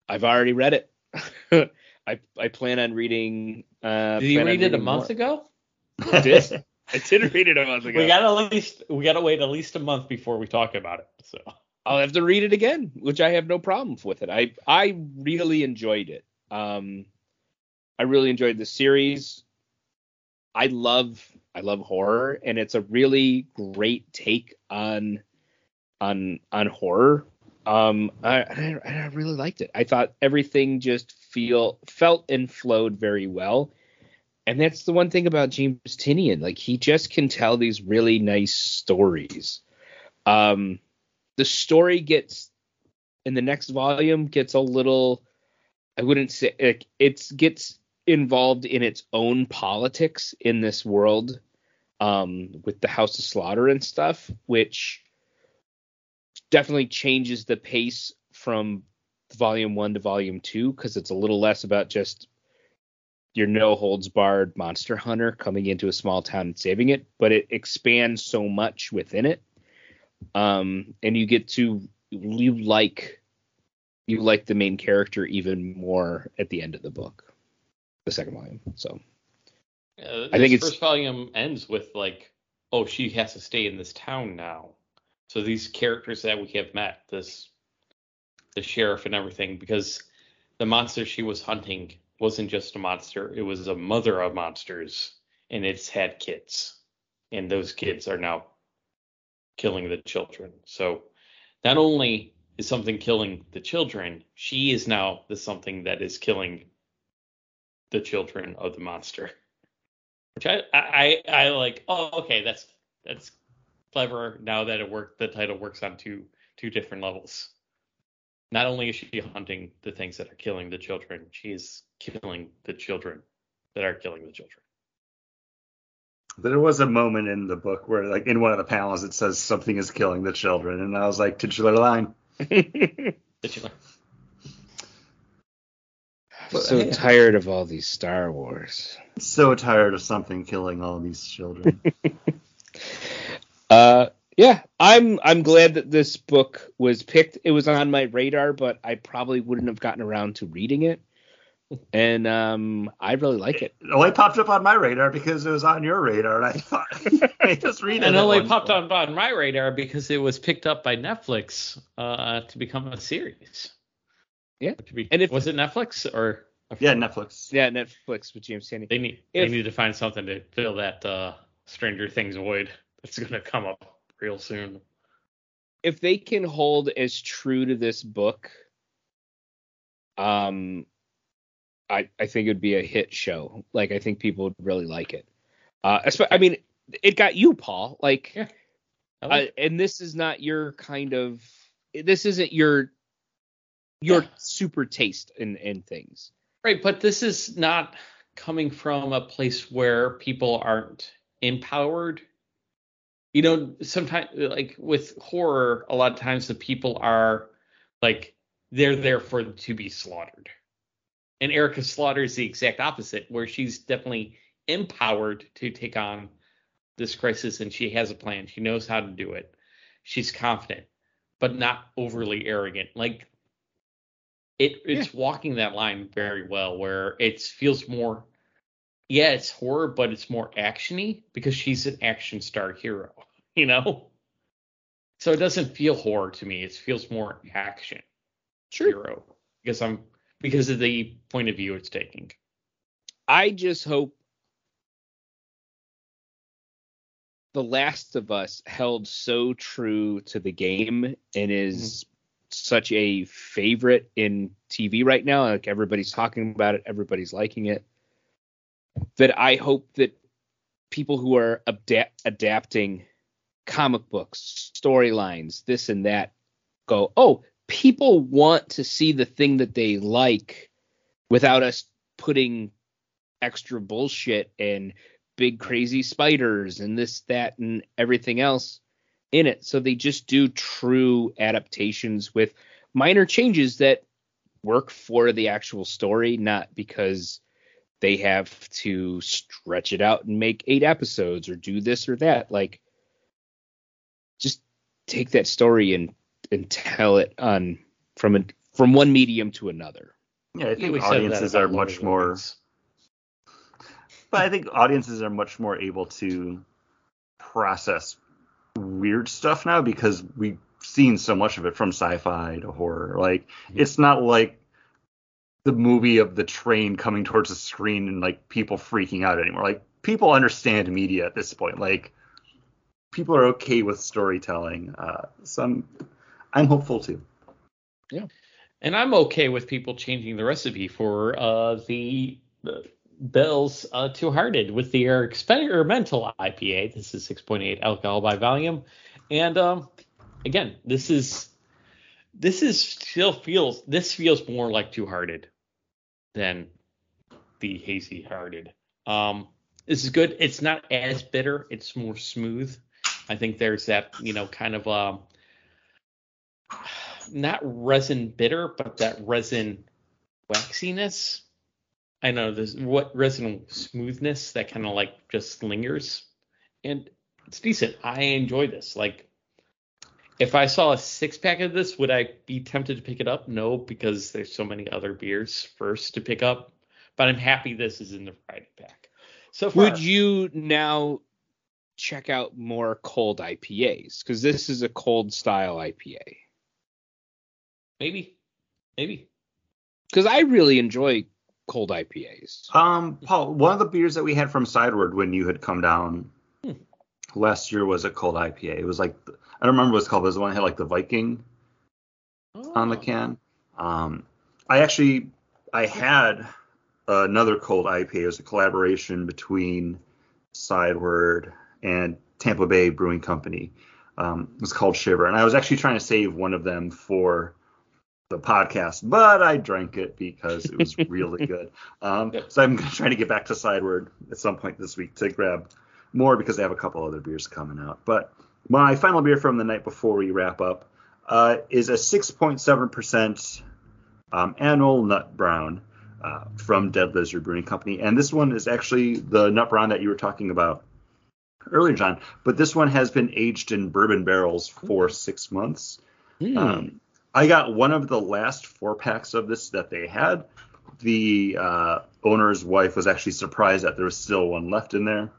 I've already read it. I plan on reading. Did you read it a month ago? I did read it a month ago. We gotta wait at least a month before we talk about it. So I'll have to read it again, which I have no problem with it. I really enjoyed it. I really enjoyed the series. I love horror, and it's a really great take on horror. I really liked it. I thought everything just felt and flowed very well. And that's the one thing about James Tynion. Like, he just can tell these really nice stories. The story gets in the next volume gets a little, I wouldn't say it gets involved in its own politics in this world, with the House of Slaughter and stuff, which definitely changes the pace from volume 1 to volume 2, because it's a little less about just your no holds barred monster hunter coming into a small town and saving it, but it expands so much within it. And you get to you like the main character even more at the end of the book, the second volume. So I think first volume ends with like, oh, she has to stay in this town now. So these characters that we have met, the sheriff and everything, because the monster she was hunting wasn't just a monster. It was a mother of monsters, and it's had kids. And those kids are now killing the children. So not only is something killing the children, she is now the something that is killing the children of the monster. Which I like, oh, okay, that's clever. Now that it worked, the title works on two different levels. Not only is she hunting the things that are killing the children, she is killing the children that are killing the children. There was a moment in the book where, like, in one of the panels, it says something is killing the children, and I was like, titular line. So tired of all these Star Wars. So tired of something killing all these children. Yeah, I'm glad that this book was picked. It was on my radar, but I probably wouldn't have gotten around to reading it. And I really like it. It popped up on my radar because it was on your radar, and I thought I just read it. And it popped up on my radar because it was picked up by Netflix to become a series. Yeah. Was it Netflix or? Yeah, Netflix. Yeah, Netflix with James Tynion. They need to find something to fill that Stranger Things void that's going to come up real soon. If they can hold as true to this book, I think it would be a hit show. Like, I think people would really like it. I mean, it got you, Paul. Like, yeah. And this is not your kind of. This isn't your super taste in things. Right, but this is not coming from a place where people aren't empowered. You know, sometimes, like, with horror, a lot of times the people are, like, they're there for them to be slaughtered. And Erica Slaughter is the exact opposite, where she's definitely empowered to take on this crisis, and she has a plan. She knows how to do it. She's confident, but not overly arrogant. Like, it's walking that line very well, where it feels more, yeah, it's horror, but it's more action-y because she's an action star hero, you know? So it doesn't feel horror to me. It feels more action hero because of the point of view it's taking. I just hope The Last of Us held so true to the game and is such a favorite in TV right now. Like, everybody's talking about it, everybody's liking it. That I hope that people who are adapting comic books, storylines, this and that, go, oh, people want to see the thing that they like without us putting extra bullshit and big crazy spiders and this, that, and everything else in it. So they just do true adaptations with minor changes that work for the actual story, not because they have to stretch it out and make 8 episodes or do this or that. Like, just take that story and tell it on from one medium to another. Yeah, I think audiences are much more. But I think audiences are much more able to process weird stuff now because we've seen so much of it, from sci-fi to horror. Like, it's not like the movie of the train coming towards the screen and, like, people freaking out anymore. Like, people understand media at this point. Like, people are okay with storytelling. So I'm hopeful too. Yeah. And I'm okay with people changing the recipe for the Bell's Two-Hearted with their experimental IPA. This is 6.8 alcohol by volume. And again, this feels more like Two-Hearted than the Hazy Hearted. This is good. It's not as bitter. It's more smooth. I think there's that, you know, kind of not resin bitter, but that resin waxiness. I know there's what resin smoothness that kind of like just lingers, and it's decent. I enjoy this. Like, if I saw a 6-pack of this, would I be tempted to pick it up? No, because there's so many other beers first to pick up. But I'm happy this is in the variety pack. So far, would you now check out more cold IPAs? Because this is a cold style IPA. Maybe. Because I really enjoy cold IPAs. Paul, one of the beers that we had from Sideward when you had come down last year was a cold IPA. It was like, I don't remember what it's called, but it was the one that had like the Viking on the can. I had another cold IPA. It was a collaboration between Sideward and Tampa Bay Brewing Company. It was called Shiver. And I was actually trying to save one of them for the podcast, but I drank it because it was really good. So I'm trying to get back to Sideward at some point this week to grab more because they have a couple other beers coming out. But my final beer from the night before we wrap up is a 6.7% annual nut brown from Dead Lizard Brewing Company. And this one is actually the nut brown that you were talking about earlier, John. But this one has been aged in bourbon barrels for 6 months. I got one of the last 4 packs of this that they had. the owner's wife was actually surprised that there was still one left in there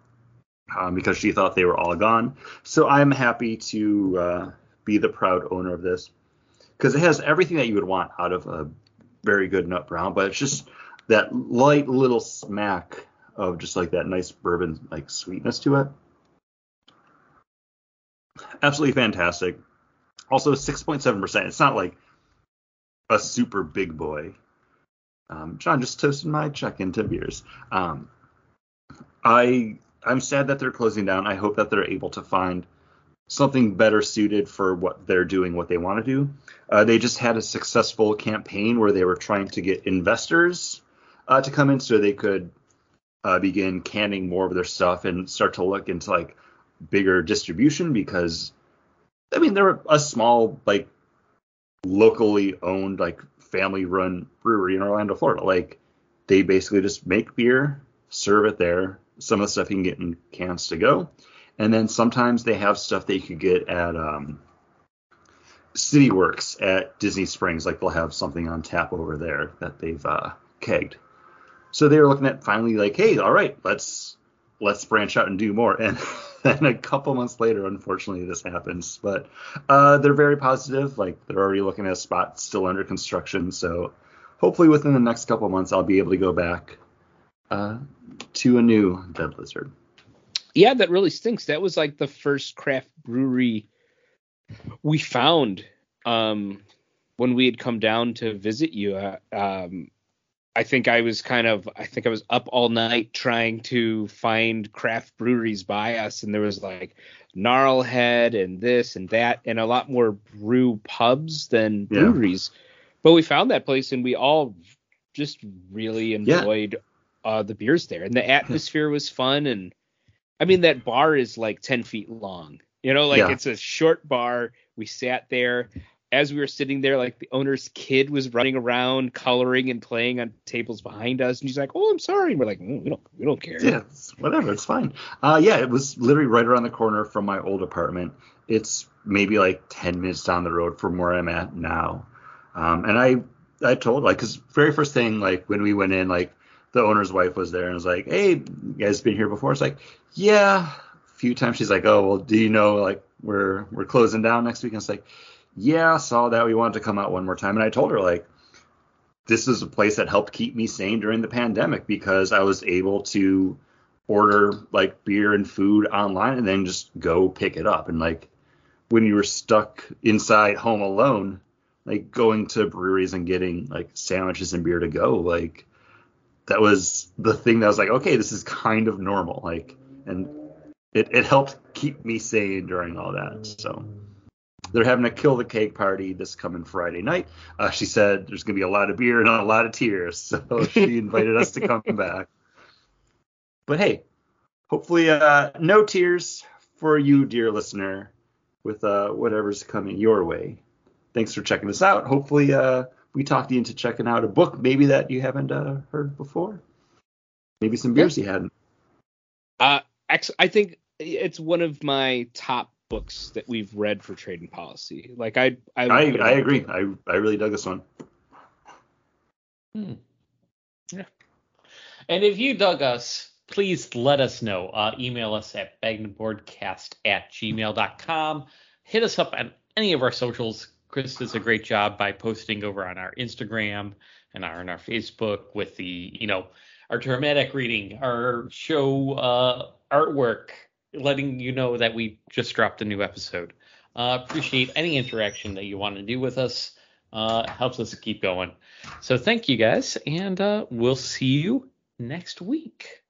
because she thought they were all gone. So I'm happy to be the proud owner of this because it has everything that you would want out of a very good nut brown, but it's just that light little smack of just like that nice bourbon like sweetness to it. Absolutely fantastic. Also 6.7%. It's not like a super big boy. John just toasted my check into beers. I'm sad that they're closing down. I hope that they're able to find something better suited for what they're doing, what they want to do. They just had a successful campaign where they were trying to get investors to come in so they could begin canning more of their stuff and start to look into like bigger distribution because, I mean, they're a small, like, locally owned, like, family-run brewery in Orlando, Florida. Like, they basically just make beer, serve it there. Some of the stuff you can get in cans to go. And then sometimes they have stuff that you could get at City Works at Disney Springs. Like, they'll have something on tap over there that they've kegged. So they were looking at finally, like, hey, all right, let's branch out and do more. And then a couple months later, unfortunately, this happens. But they're very positive. Like, they're already looking at a spot still under construction. So hopefully within the next couple months, I'll be able to go back to a new Dead Lizard. Yeah, that really stinks. That was like the first craft brewery we found when we had come down to visit you. I think I was I was up all night trying to find craft breweries by us. And there was like Gnarlhead and this and that and a lot more brew pubs than breweries. But we found that place and we all just really enjoyed the beers there. And the atmosphere was fun. And I mean, that bar is like 10 feet long, you know, like it's a short bar. We sat there. As we were sitting there, like the owner's kid was running around coloring and playing on tables behind us. And he's like, oh, I'm sorry. And we're like, we don't care. Yeah, whatever. It's fine. It was literally right around the corner from my old apartment. It's maybe like 10 minutes down the road from where I'm at now. And I told, like, because very first thing, like when we went in, like the owner's wife was there and was like, hey, you guys been here before? It's like, yeah. A few times she's like, oh, well, do you know, like we're closing down next week? And it's like, yeah, saw that. We wanted to come out one more time. And I told her, like, this is a place that helped keep me sane during the pandemic because I was able to order, like, beer and food online and then just go pick it up. And, like, when you were stuck inside home alone, like, going to breweries and getting, like, sandwiches and beer to go, like, that was the thing that was like, okay, this is kind of normal. Like, and it helped keep me sane during all that, so... They're having a Kill the Cake party this coming Friday night. She said there's going to be a lot of beer and a lot of tears. So she invited us to come back. But hey, hopefully no tears for you, dear listener, with whatever's coming your way. Thanks for checking us out. Hopefully we talked you into checking out a book maybe that you haven't heard before. Maybe some beers you hadn't. I think it's one of my top books that we've read for Trade and Policy. Like I agree. I really dug this one. Yeah. And if you dug us, please let us know. Email us at bagandboardcast@gmail.com. Hit us up on any of our socials. Chris does a great job by posting over on our Instagram and on our Facebook with the, you know, our dramatic reading, our show artwork, letting you know that we just dropped a new episode. Appreciate any interaction that you want to do with us. Helps us keep going. So thank you guys, and we'll see you next week.